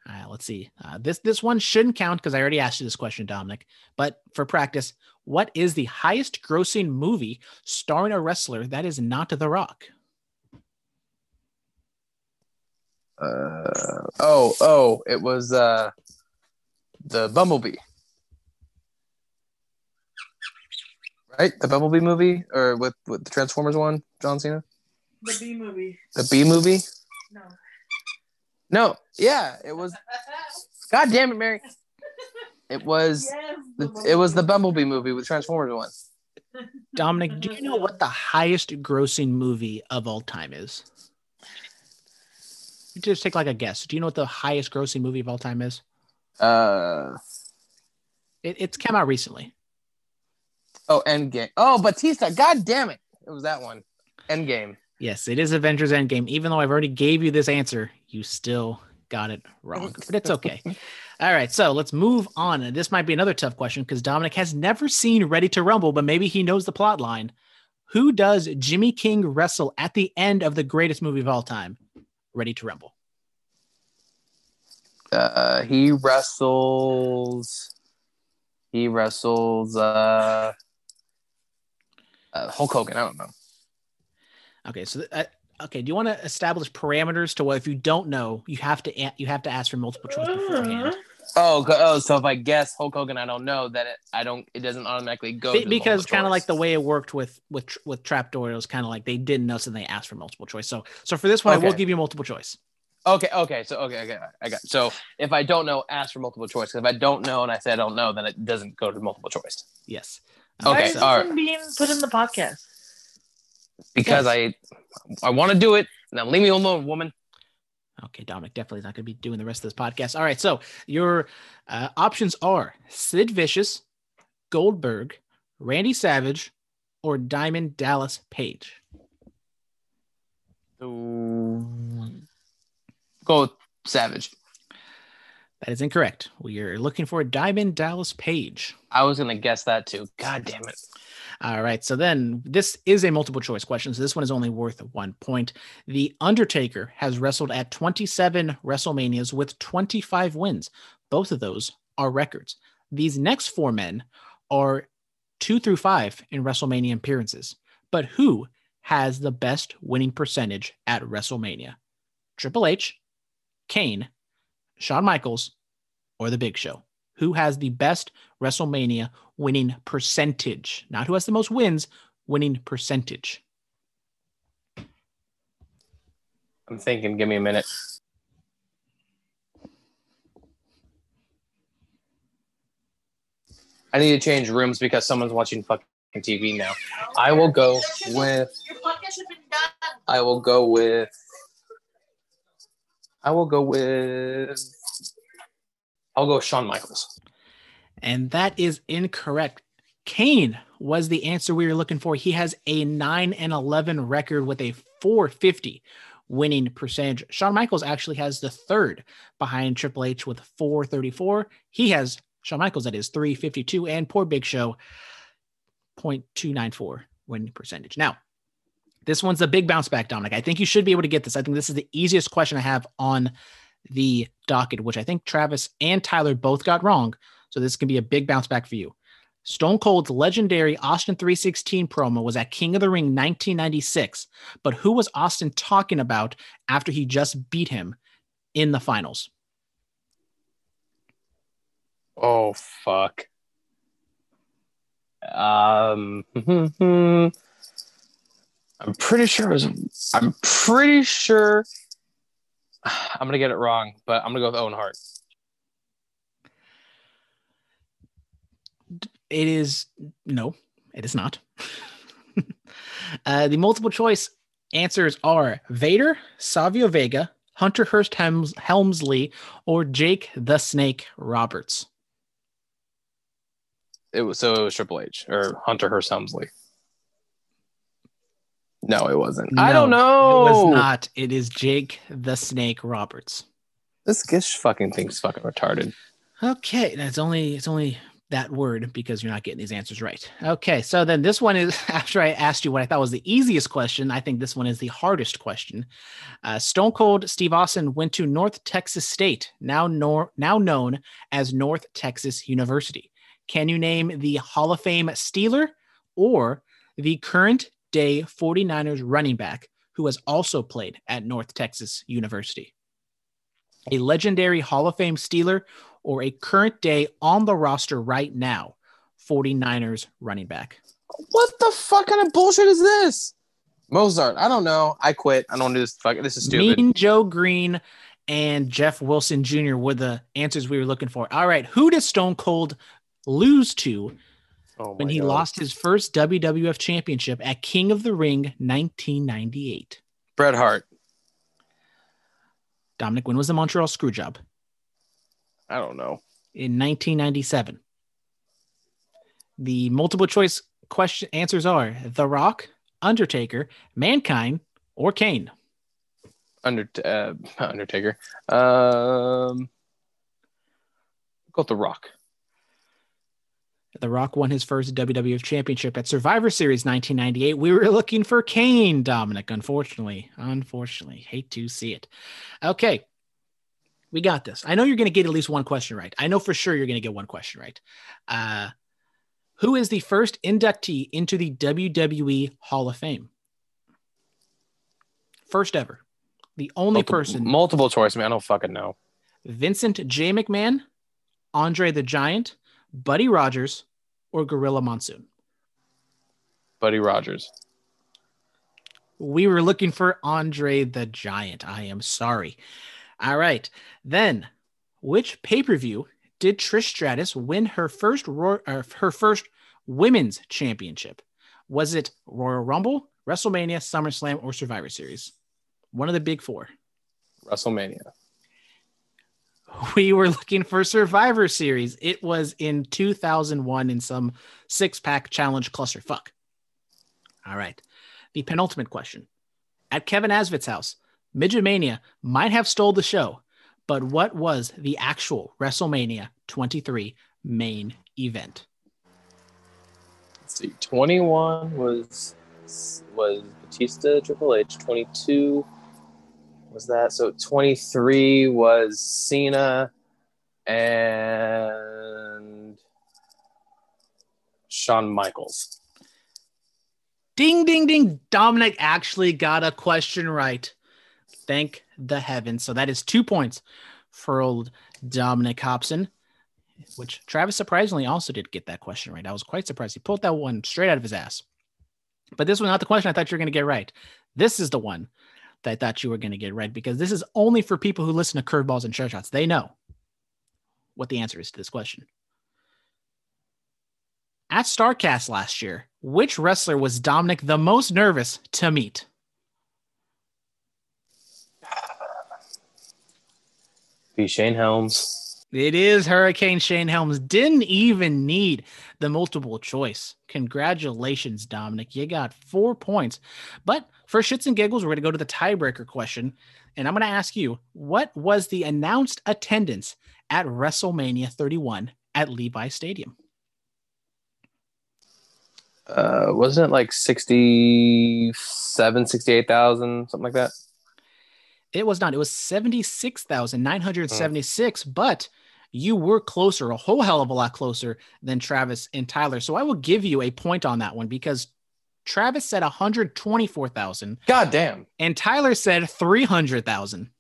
All right, let's see. Uh, this this one shouldn't count because I already asked you this question, Dominic. But for practice, what is the highest grossing movie starring a wrestler that is not The Rock? Uh, oh, oh, it was uh, the Bumblebee. Right? The Bumblebee movie? Or with, with the Transformers one, John Cena? The B movie. The B movie? No. No, yeah, it was. God damn it, Mary! It was. Yes, the it was the Bumblebee movie with Transformers one. Dominic, do you know what the highest-grossing movie of all time is? You just take like a guess. Do you know what the highest-grossing movie of all time is? Uh, it, it's come out recently. Oh, Endgame. Oh, Batista. God damn it! It was that one. Endgame. Yes, it is Avengers Endgame. Even though I've already gave you this answer, you still got it wrong. But it's okay. All right, so let's move on. This might be another tough question because Dominic has never seen Ready to Rumble, but maybe he knows the plot line. Who does Jimmy King wrestle at the end of the greatest movie of all time, Ready to Rumble? Uh, he wrestles... He wrestles... Uh, uh, Hulk Hogan, I don't know. Okay, so uh, okay. Do you want to establish parameters to what if you don't know, you have to a- you have to ask for multiple choice beforehand? Oh, oh, so if I guess Hulk Hogan, I don't know that it, I don't. It doesn't automatically go it, to because kind of like the way it worked with with with Trapdoor, it was kind of like they didn't know, so they asked for multiple choice. So so for this one, okay. I will give you multiple choice. Okay, okay, so okay, okay, I got. So if I don't know, ask for multiple choice. If I don't know and I say I don't know, then it doesn't go to multiple choice. Yes. Okay. Why is this all right. Being put in the podcast? Because yes. I I want to do it. Now leave me alone, woman. Okay, Dominic definitely is not going to be doing the rest of this podcast. All right, so your uh, options are Sid Vicious, Goldberg, Randy Savage, or Diamond Dallas Page. Ooh. Go with Savage. That is incorrect. We are looking for Diamond Dallas Page. I was going to guess that too. God damn it. All right. So then this is a multiple choice question. So this one is only worth one point. The Undertaker has wrestled at twenty-seven WrestleManias with twenty-five wins. Both of those are records. These next four men are two through five in WrestleMania appearances. But who has the best winning percentage at WrestleMania? Triple H, Kane, Shawn Michaels, or The Big Show? Who has the best WrestleMania winning percentage? Not who has the most wins, winning percentage. I'm thinking, give me a minute. I need to change rooms because someone's watching fucking T V now. I will go with... Your podcast should be done. I will go with... I will go with... I'll go with Shawn Michaels. And that is incorrect. Kane was the answer we were looking for. He has a nine and eleven record with a four fifty winning percentage. Shawn Michaels actually has the third behind Triple H with four thirty-four. He has Shawn Michaels, that is three fifty-two, and poor Big Show, point two nine four winning percentage. Now, this one's a big bounce back, Dominic. I think you should be able to get this. I think this is the easiest question I have on the docket, which I think Travis and Tyler both got wrong. So this can be a big bounce back for you. Stone Cold's legendary Austin three sixteen promo was at King of the Ring nineteen ninety-six. But who was Austin talking about after he just beat him in the finals? Oh, fuck. Um... I'm pretty sure it was, I'm pretty sure I'm going to get it wrong, but I'm going to go with Owen Hart. It is, no, it is not. uh, the multiple choice answers are Vader, Savio Vega, Hunter Hearst Helms- Helmsley, or Jake the Snake Roberts. It was so it was Triple H or Hunter Hearst Helmsley. No, it wasn't. No, I don't know. It was not. It is Jake the Snake Roberts. This gish fucking thing's fucking retarded. Okay, that's only it's only that word because you're not getting these answers right. Okay, so then this one is after I asked you what I thought was the easiest question. I think this one is the hardest question. Uh, Stone Cold Steve Austin went to North Texas State, now nor- now known as North Texas University. Can you name the Hall of Fame Steeler or the current day 49ers running back who has also played at North Texas University? A legendary Hall of Fame Steeler or a current day on the roster right now 49ers running back? What the fuck kind of bullshit is this? Mozart. I don't know. I quit. I don't do this. Fuck. This is stupid. Mean Joe Green and Jeff Wilson Junior were the answers we were looking for. All right. Who does Stone Cold lose to oh when he God. lost his first W W F championship at King of the Ring nineteen ninety-eight? Bret Hart. Dominic, when was the Montreal Screwjob? I don't know. In nineteen ninety-seven. The multiple choice question answers are The Rock, Undertaker, Mankind, or Kane. Under uh, Undertaker. Um, go with The Rock. The Rock won his first W W F championship at Survivor Series nineteen ninety-eight. We were looking for Kane, Dominic, unfortunately. Unfortunately. Hate to see it. Okay. We got this. I know you're going to get at least one question right. I know for sure you're going to get one question right. Uh, who is the first inductee into the W W E Hall of Fame? First ever. The only multiple, person. Multiple choice, man. I don't fucking know. Vincent J. McMahon, Andre the Giant, Buddy Rogers, or Gorilla Monsoon? Buddy Rogers. We were looking for Andre the Giant. I am sorry. All right. Then, which pay-per-view did Trish Stratus win her first ro- uh, her first women's championship? Was it Royal Rumble, WrestleMania, SummerSlam, or Survivor Series? One of the big four. WrestleMania. We were looking for Survivor Series. It was in two thousand one in some six-pack challenge clusterfuck. All right. The penultimate question. At Kevin Asvitt's house, Midget Mania might have stole the show, but what was the actual WrestleMania twenty-three main event? Let's see. twenty-one was was Batista, Triple H. twenty-two was that. So twenty-three was Cena and Shawn Michaels. Ding, ding, ding. Dominic actually got a question right. Thank the heavens. So that is two points for old Dominic Hobson, which Travis surprisingly also did get that question right. I was quite surprised. He pulled that one straight out of his ass. But this was not the question I thought you were going to get right. This is the one that I thought you were going to get right, because this is only for people who listen to Curveballs and Chair Shots. They know what the answer is to this question. At StarCast last year, which wrestler was Dominic the most nervous to meet? Be Shane Helms. It is Hurricane Shane Helms. Didn't even need the multiple choice. Congratulations, Dominic. You got four points. But for shits and giggles, we're going to go to the tiebreaker question. And I'm going to ask you, what was the announced attendance at WrestleMania thirty-one at Levi's Stadium? Uh, wasn't it like sixty-seven, sixty-eight thousand, something like that? It was not. It was seventy-six thousand nine hundred seventy-six, oh. But you were closer, a whole hell of a lot closer than Travis and Tyler. So I will give you a point on that one, because Travis said one hundred twenty-four thousand. God damn. And Tyler said three hundred thousand.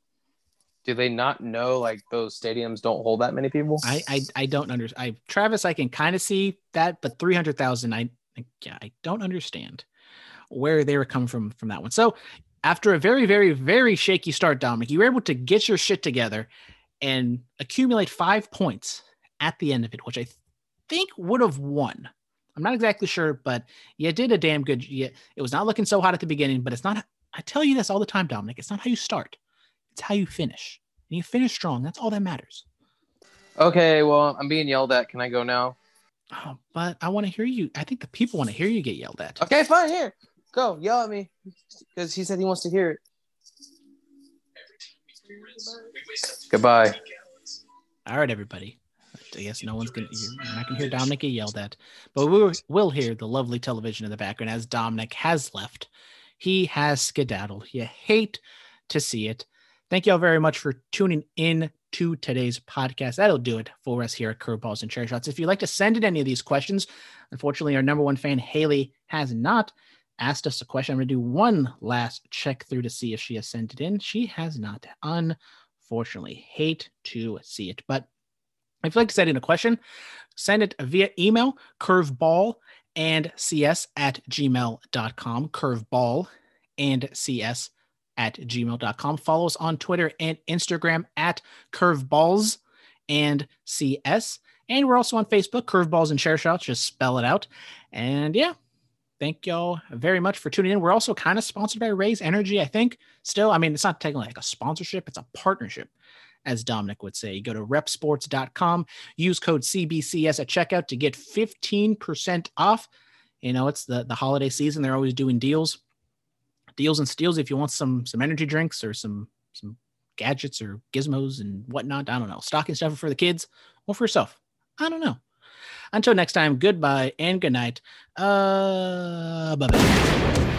Do they not know, like, those stadiums don't hold that many people? I I, I don't understand. I, Travis, I can kind of see that, but three hundred thousand, I, I, yeah, I don't understand where they were coming from from that one. So after a very, very, very shaky start, Dominic, you were able to get your shit together and accumulate five points at the end of it, which I th- think would have won. I'm not exactly sure, but you did a damn good. You, it was not looking so hot at the beginning, but it's not. I tell you this all the time, Dominic. It's not how you start. It's how you finish. And you finish strong. That's all that matters. Okay, well, I'm being yelled at. Can I go now? Oh, but I want to hear you. I think the people want to hear you get yelled at. Okay, fine. Here, go yell at me, because he said he wants to hear it. Goodbye. All right, everybody. I guess no one's going to – I can hear Dominic get yelled at. But we will hear the lovely television in the background as Dominic has left. He has skedaddled. You hate to see it. Thank you all very much for tuning in to today's podcast. That'll do it for us here at Curveballs and Cherry Shots. If you'd like to send in any of these questions, unfortunately, our number one fan, Haley, has not asked us a question. I'm going to do one last check through to see if she has sent it in. She has not, unfortunately. Hate to see it. But if you'd like to send in a question, send it via email, curveball and c s at gmail dot com, curveball and c s at gmail dot com. Follow us on Twitter and Instagram at curveballs and c s. And we're also on Facebook, Curveballs and Share Shots. Just spell it out. And yeah, thank y'all very much for tuning in. We're also kind of sponsored by Raise Energy, I think. Still, I mean, it's not technically like a sponsorship. It's a partnership, as Dominic would say. You go to rep sports dot com, use code C B C S at checkout to get fifteen percent off. You know, it's the, the holiday season. They're always doing deals, deals and steals. If you want some, some energy drinks or some, some gadgets or gizmos and whatnot, I don't know, stocking stuffer for the kids or for yourself. I don't know. Until next time, goodbye and good night. Uh, bye-bye.